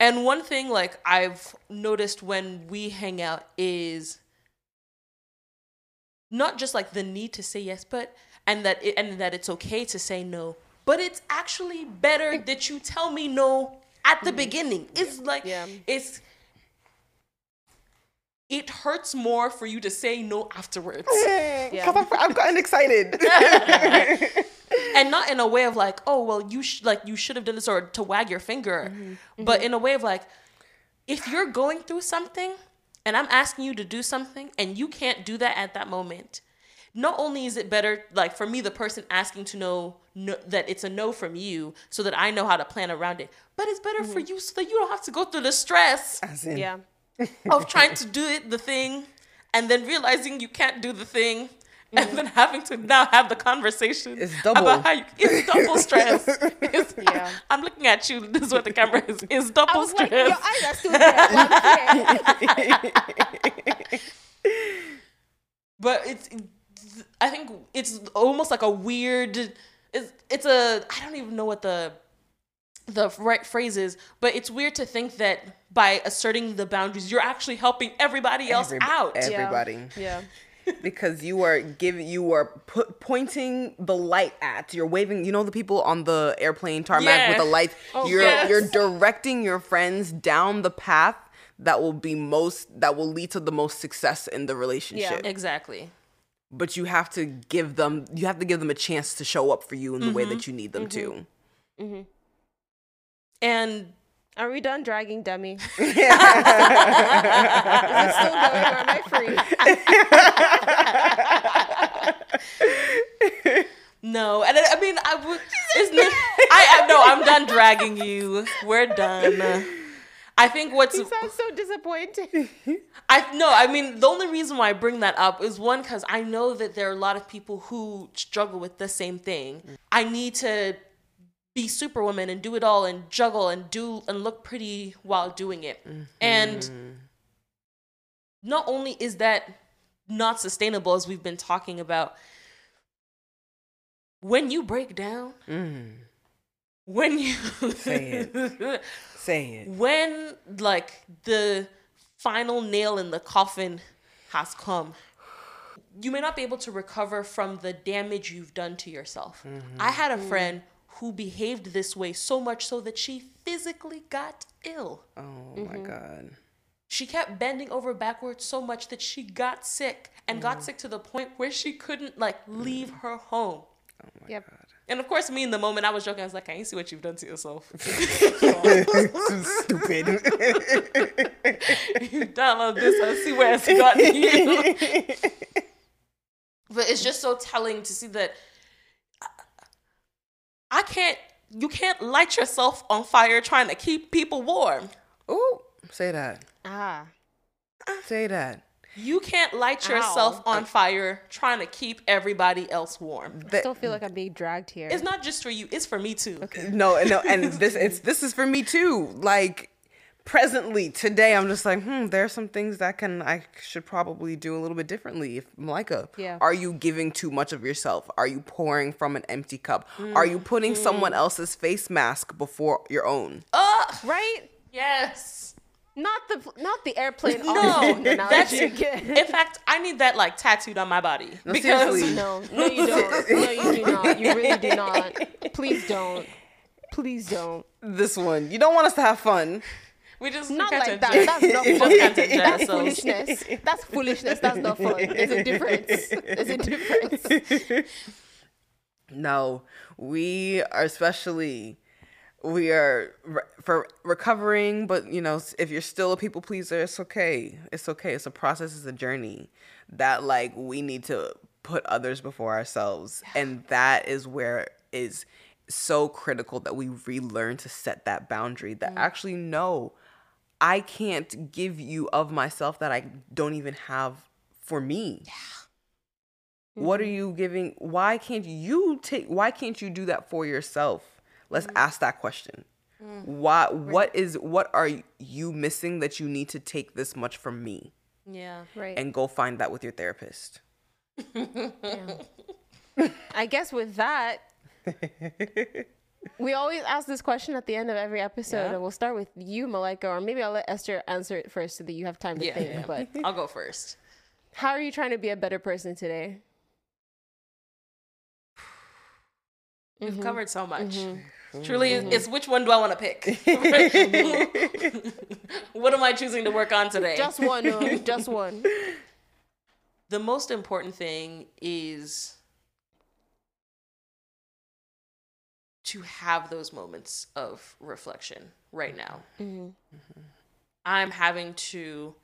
And one thing like I've noticed when we hang out is not just like the need to say yes, but and that it's okay to say no. But it's actually better that you tell me no at the beginning. It's like it hurts more for you to say no afterwards. Because I've gotten excited. And not in a way of like, oh, well, you should have done this, or to wag your finger. But in a way of like, if you're going through something and I'm asking you to do something and you can't do that at that moment, not only is it better, like for me, the person asking to know that it's a no from you so that I know how to plan around it, but it's better for you so that you don't have to go through the stress. Of trying to do the thing and then realizing you can't do the thing and then having to now have the conversation about how you, it's double stress. It's, I'm looking at you. This is what the camera is. It's double stress. Like, your eyes are still there. But it's, I think it's almost like a weird. It's a, I don't even know what the right phrase is, but it's weird to think that by asserting the boundaries, you're actually helping everybody else out. Everybody. Yeah. Because you are pointing the light at, you're waving, you know, the people on the airplane tarmac with the lights. Oh, you're directing your friends down the path that will lead to the most success in the relationship. Yeah, exactly. But you have to give them a chance to show up for you in the way that you need them to. Mm-hmm. And are we done dragging Demi? Yeah. Is it still going or am I free? No. And I mean, I would. I'm done dragging you. We're done. I think you sound so disappointed. I mean, the only reason why I bring that up is one, because I know that there are a lot of people who struggle with the same thing. I need to be Superwoman and do it all and juggle and do and look pretty while doing it. Mm-hmm. And not only is that not sustainable, as we've been talking about, when you break down, when you say it, when like the final nail in the coffin has come, you may not be able to recover from the damage you've done to yourself. Mm-hmm. I had a friend who behaved this way so much so that she physically got ill. Oh, my God. She kept bending over backwards so much that she got sick and got sick to the point where she couldn't, like, leave her home. Oh, my God. And, of course, me in the moment, I was joking. I was like, I ain't see what you've done to yourself. Stupid. You download this and see where it's gotten you. But it's just so telling to see that you can't light yourself on fire trying to keep people warm. Ooh, say that. Ah. Say that. You can't light yourself on fire trying to keep everybody else warm. I still feel like I'm being dragged here. It's not just for you. It's for me too. Okay. No, and this is for me too. Like, presently, today, I'm just like, there are some things that I should probably do a little bit differently. If Malaika, are you giving too much of yourself? Are you pouring from an empty cup? Are you putting someone else's face mask before your own? Right? Yes. Not the airplane. No, that's you get. In fact, I need that like tattooed on my body. No, because seriously. No, you don't. No, you do not. You really do not. Please don't. This one. You don't want us to have fun. We just not like that. That's not fun. That's foolishness. That's foolishness. That's not fun. There's a difference. No, we are recovering, but you know, if you're still a people pleaser, it's okay. It's okay. It's a process. It's a journey that like we need to put others before ourselves, and that is where is so critical that we relearn to set that boundary. That actually no. I can't give you of myself that I don't even have for me. Yeah. Mm-hmm. What are you giving? Why can't you do that for yourself? Let's ask that question. Mm. Why? Right. What are you missing that you need to take this much from me? Yeah. Right. And go find that with your therapist. I guess with that, we always ask this question at the end of every episode, and we'll start with you, Malaika, or maybe I'll let Esther answer it first so that you have time to think. Yeah. But I'll go first. How are you trying to be a better person today? We've covered so much. Truly, it's which one do I want to pick? What am I choosing to work on today? Just one. The most important thing is to have those moments of reflection right now. I'm having to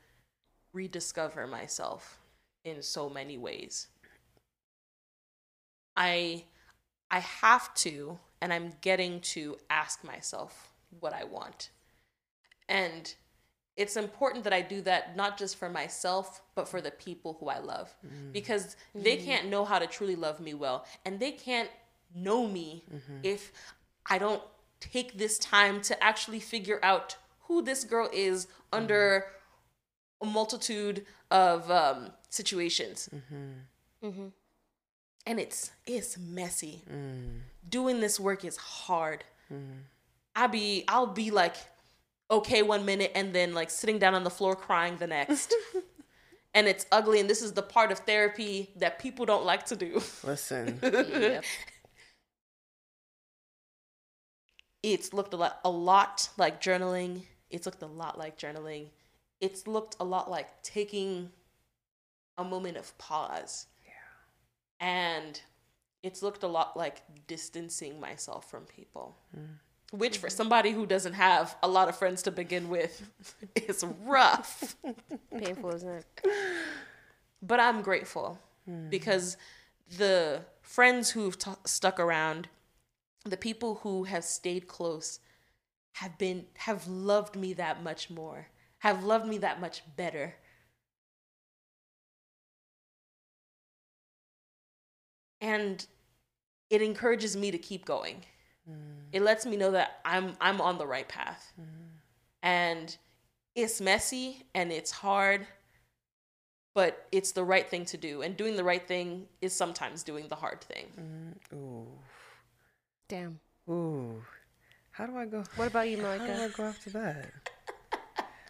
rediscover myself in so many ways. I have to, and I'm getting to ask myself what I want. And it's important that I do that not just for myself, but for the people who I love, because they can't know how to truly love me well, and they can't know me if I don't take this time to actually figure out who this girl is under a multitude of situations. And it's messy. Doing this work is hard. I'll be like, okay, one minute, and then like sitting down on the floor crying the next. And it's ugly. And this is the part of therapy that people don't like to do. Listen. Yep. It's looked a lot like journaling. It's looked a lot like taking a moment of pause. Yeah. And it's looked a lot like distancing myself from people. Which for somebody who doesn't have a lot of friends to begin with is rough. Painful, isn't it? But I'm grateful because the friends who've stuck around, the people who have stayed close have loved me that much more, have loved me that much better. And it encourages me to keep going. It lets me know that I'm on the right path. And it's messy and it's hard, but it's the right thing to do. And doing the right thing is sometimes doing the hard thing. Ooh. Damn. Ooh. How do I go? What about you, Malaika? How do I go after that?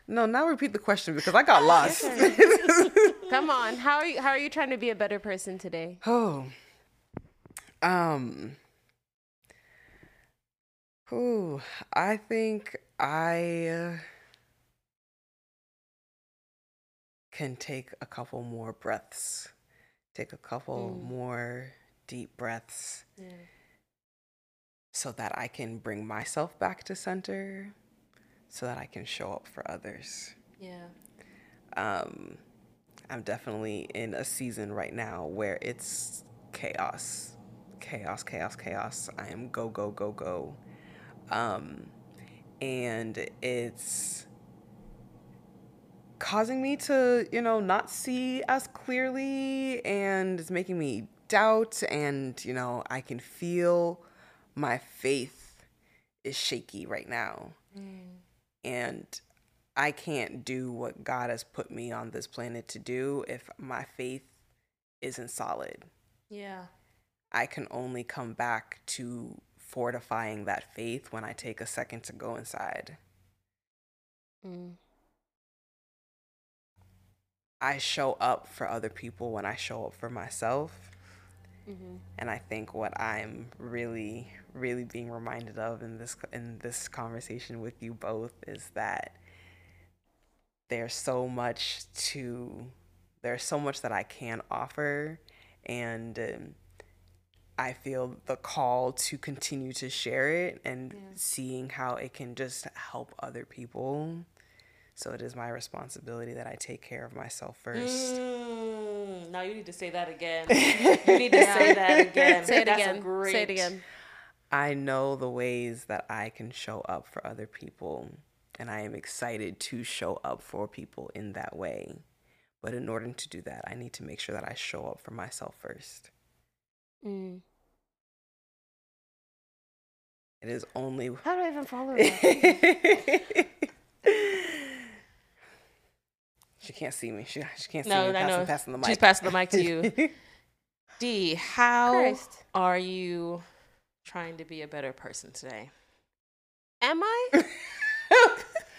No, now repeat the question because I got lost. Come on. How are you trying to be a better person today? Oh. Ooh, I think I can take a couple more breaths, more deep breaths so that I can bring myself back to center, so that I can show up for others. Yeah. I'm definitely in a season right now where it's chaos. I am go. And it's causing me to, not see as clearly, and it's making me doubt, and, I can feel my faith is shaky right now. And I can't do what God has put me on this planet to do if my faith isn't solid. Yeah. I can only come back to fortifying that faith when I take a second to go inside. I show up for other people when I show up for myself. And I think what I'm really, really being reminded of in this conversation with you both is that there's so much that I can offer, and I feel the call to continue to share it and seeing how it can just help other people. So it is my responsibility that I take care of myself first. Now you need to say that again. Say it That's again. Great. Say it again. I know the ways that I can show up for other people, and I am excited to show up for people in that way. But in order to do that, I need to make sure that I show up for myself first. It is only... How do I even follow that? She can't see me. She can't see me. I'm passing the mic. She's passing the mic to you. Dee, how are you trying to be a better person today? Am I?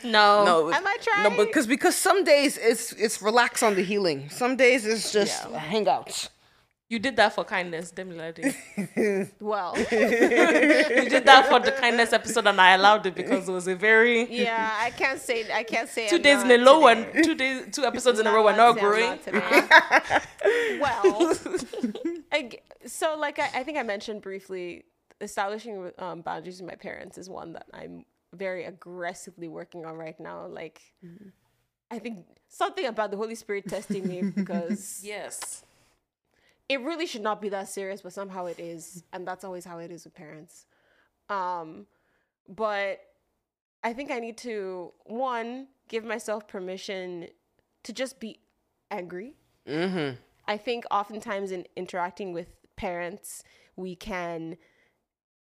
No. Am I trying? No, because some days it's relax on the healing. Some days it's just hangouts. You did that for kindness, Demilade. Well. You did that for the kindness episode, and I allowed it because it was a very... Yeah, I can't say 2 days in a row, and 2 days, 2 episodes in a row are not growing. Well, I think I mentioned briefly, establishing boundaries with my parents is one that I'm very aggressively working on right now. Like, I think something about the Holy Spirit testing me because... Yes. It really should not be that serious, but somehow it is. And that's always how it is with parents. But I think I need to, one, give myself permission to just be angry. Mm-hmm. I think oftentimes in interacting with parents, we can,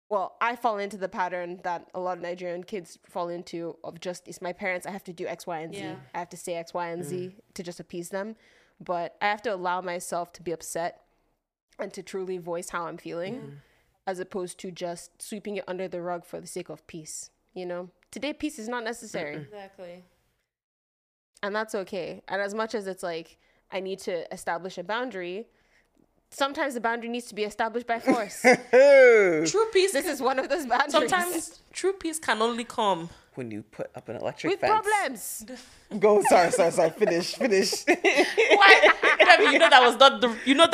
well, I fall into the pattern that a lot of Nigerian kids fall into of just, it's my parents, I have to do X, Y, and Z. Yeah. I have to say X, Y, and Z to just appease them. But I have to allow myself to be upset and to truly voice how I'm feeling, as opposed to just sweeping it under the rug for the sake of peace. You know, today peace is not necessary. Exactly. And that's okay. And as much as it's like, I need to establish a boundary, sometimes the boundary needs to be established by force. True peace. This is one of those boundaries. Sometimes true peace can only come when you put up an electric fence. With problems. Go, sorry. Finish. Why? I mean, you know that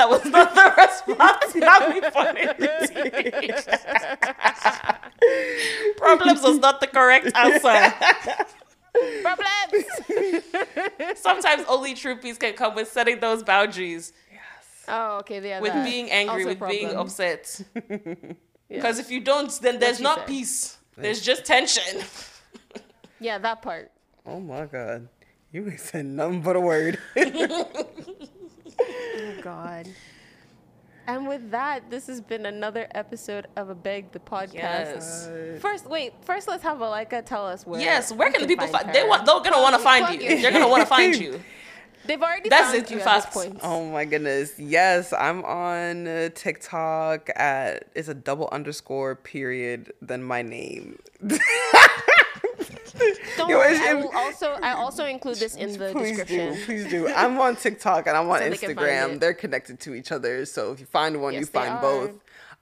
was not the response. Not me funny. Problems was not the correct answer. Problems. Sometimes only true peace can come with setting those boundaries. Oh, okay. Yeah, with being angry, with being upset. Because if you don't, then there's not peace. There's just tension. Yeah, that part. Oh my God. You ain't said nothing but a word. Oh God. And with that, this has been another episode of A Beg the Podcast. Yes. First, let's have Malaika tell us where. Yes, where can the people find you? They're going to want to find you. They're going to want to find you. They've already found you at this point. Oh my goodness. Yes, I'm on TikTok at, it's a __ then my name. I will also include this in the description. Please do. I'm on TikTok and I'm on Instagram. They're connected to each other. So if you find one, you find both.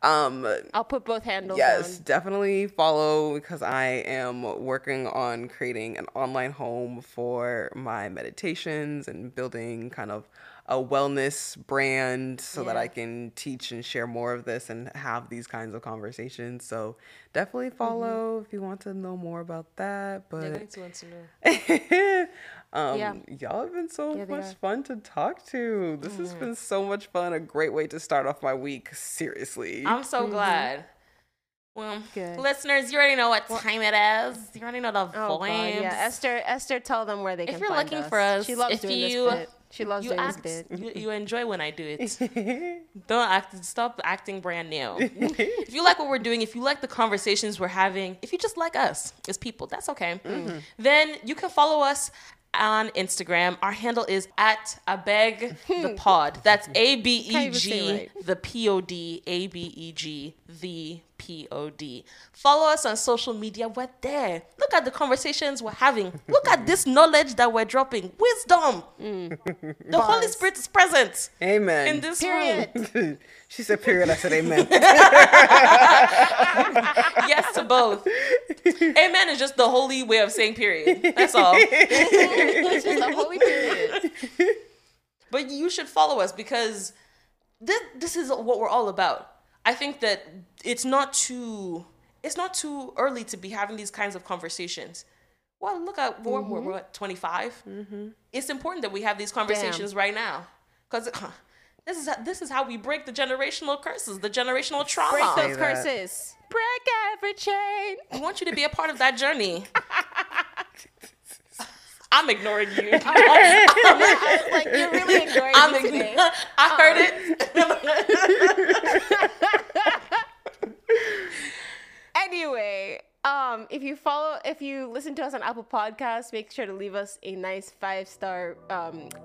I'll put both handles on. Definitely follow, because I am working on creating an online home for my meditations and building kind of a wellness brand so that I can teach and share more of this and have these kinds of conversations. So definitely follow if you want to know more about that. But y'all have been so much fun to talk to. This has been so much fun. A great way to start off my week. Seriously. I'm so glad. Well, good. Listeners, you already know what time it is. You already know the vibes. Esther, tell them where they can find us. If you're looking for us, she loves doing this bit. She loves doing this bit. You enjoy when I do it. Stop acting brand new. If you like what we're doing, if you like the conversations we're having, if you just like us as people, that's okay. Mm-hmm. Then you can follow us on Instagram. Our handle is at abegthepod. That's ABEG the POD, ABEG the POD. Follow us on social media. We're there. Look at the conversations we're having. Look at this knowledge that we're dropping. Wisdom. The Holy Spirit is present. Amen. In this room. She said period. I said amen. Yes to both. Amen is just the holy way of saying period. That's all. It's just a holy period. But you should follow us, because this is what we're all about. I think that it's not too early to be having these kinds of conversations. Well, look at we're at 25. Mm-hmm. It's important that we have these conversations right now, because this is how we break the generational curses, the generational trauma. Break those curses. Break every chain. I want you to be a part of that journey. I'm ignoring you. I was like, you're really ignoring me today. I heard it. Anyway, if you listen to us on Apple Podcasts, make sure to leave us a nice 5-star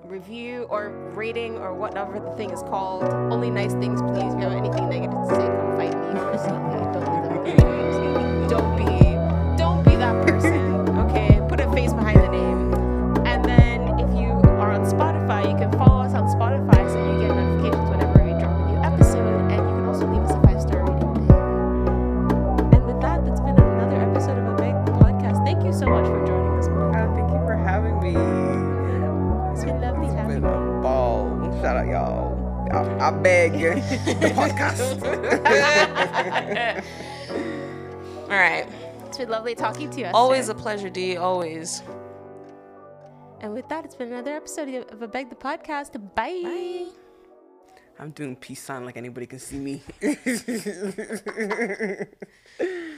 review or rating or whatever the thing is called. Only nice things, please. If you have anything negative to say, come fight me. Don't be that person. Okay, put a face behind the name. Spotify, you can follow us on Spotify so you get notifications whenever we drop a new episode, and you can also leave us a 5-star rating. And with that, that's been another episode of A Beg the Podcast. Thank you so much for joining us. Thank you for having me. It's been lovely having you. It's been a ball. Shout out, y'all. I beg the podcast. All right. It's been lovely talking to you. Always a pleasure, D. Always. And with that, it's been another episode of A Beg the Podcast. Bye. Bye. I'm doing peace sign like anybody can see me.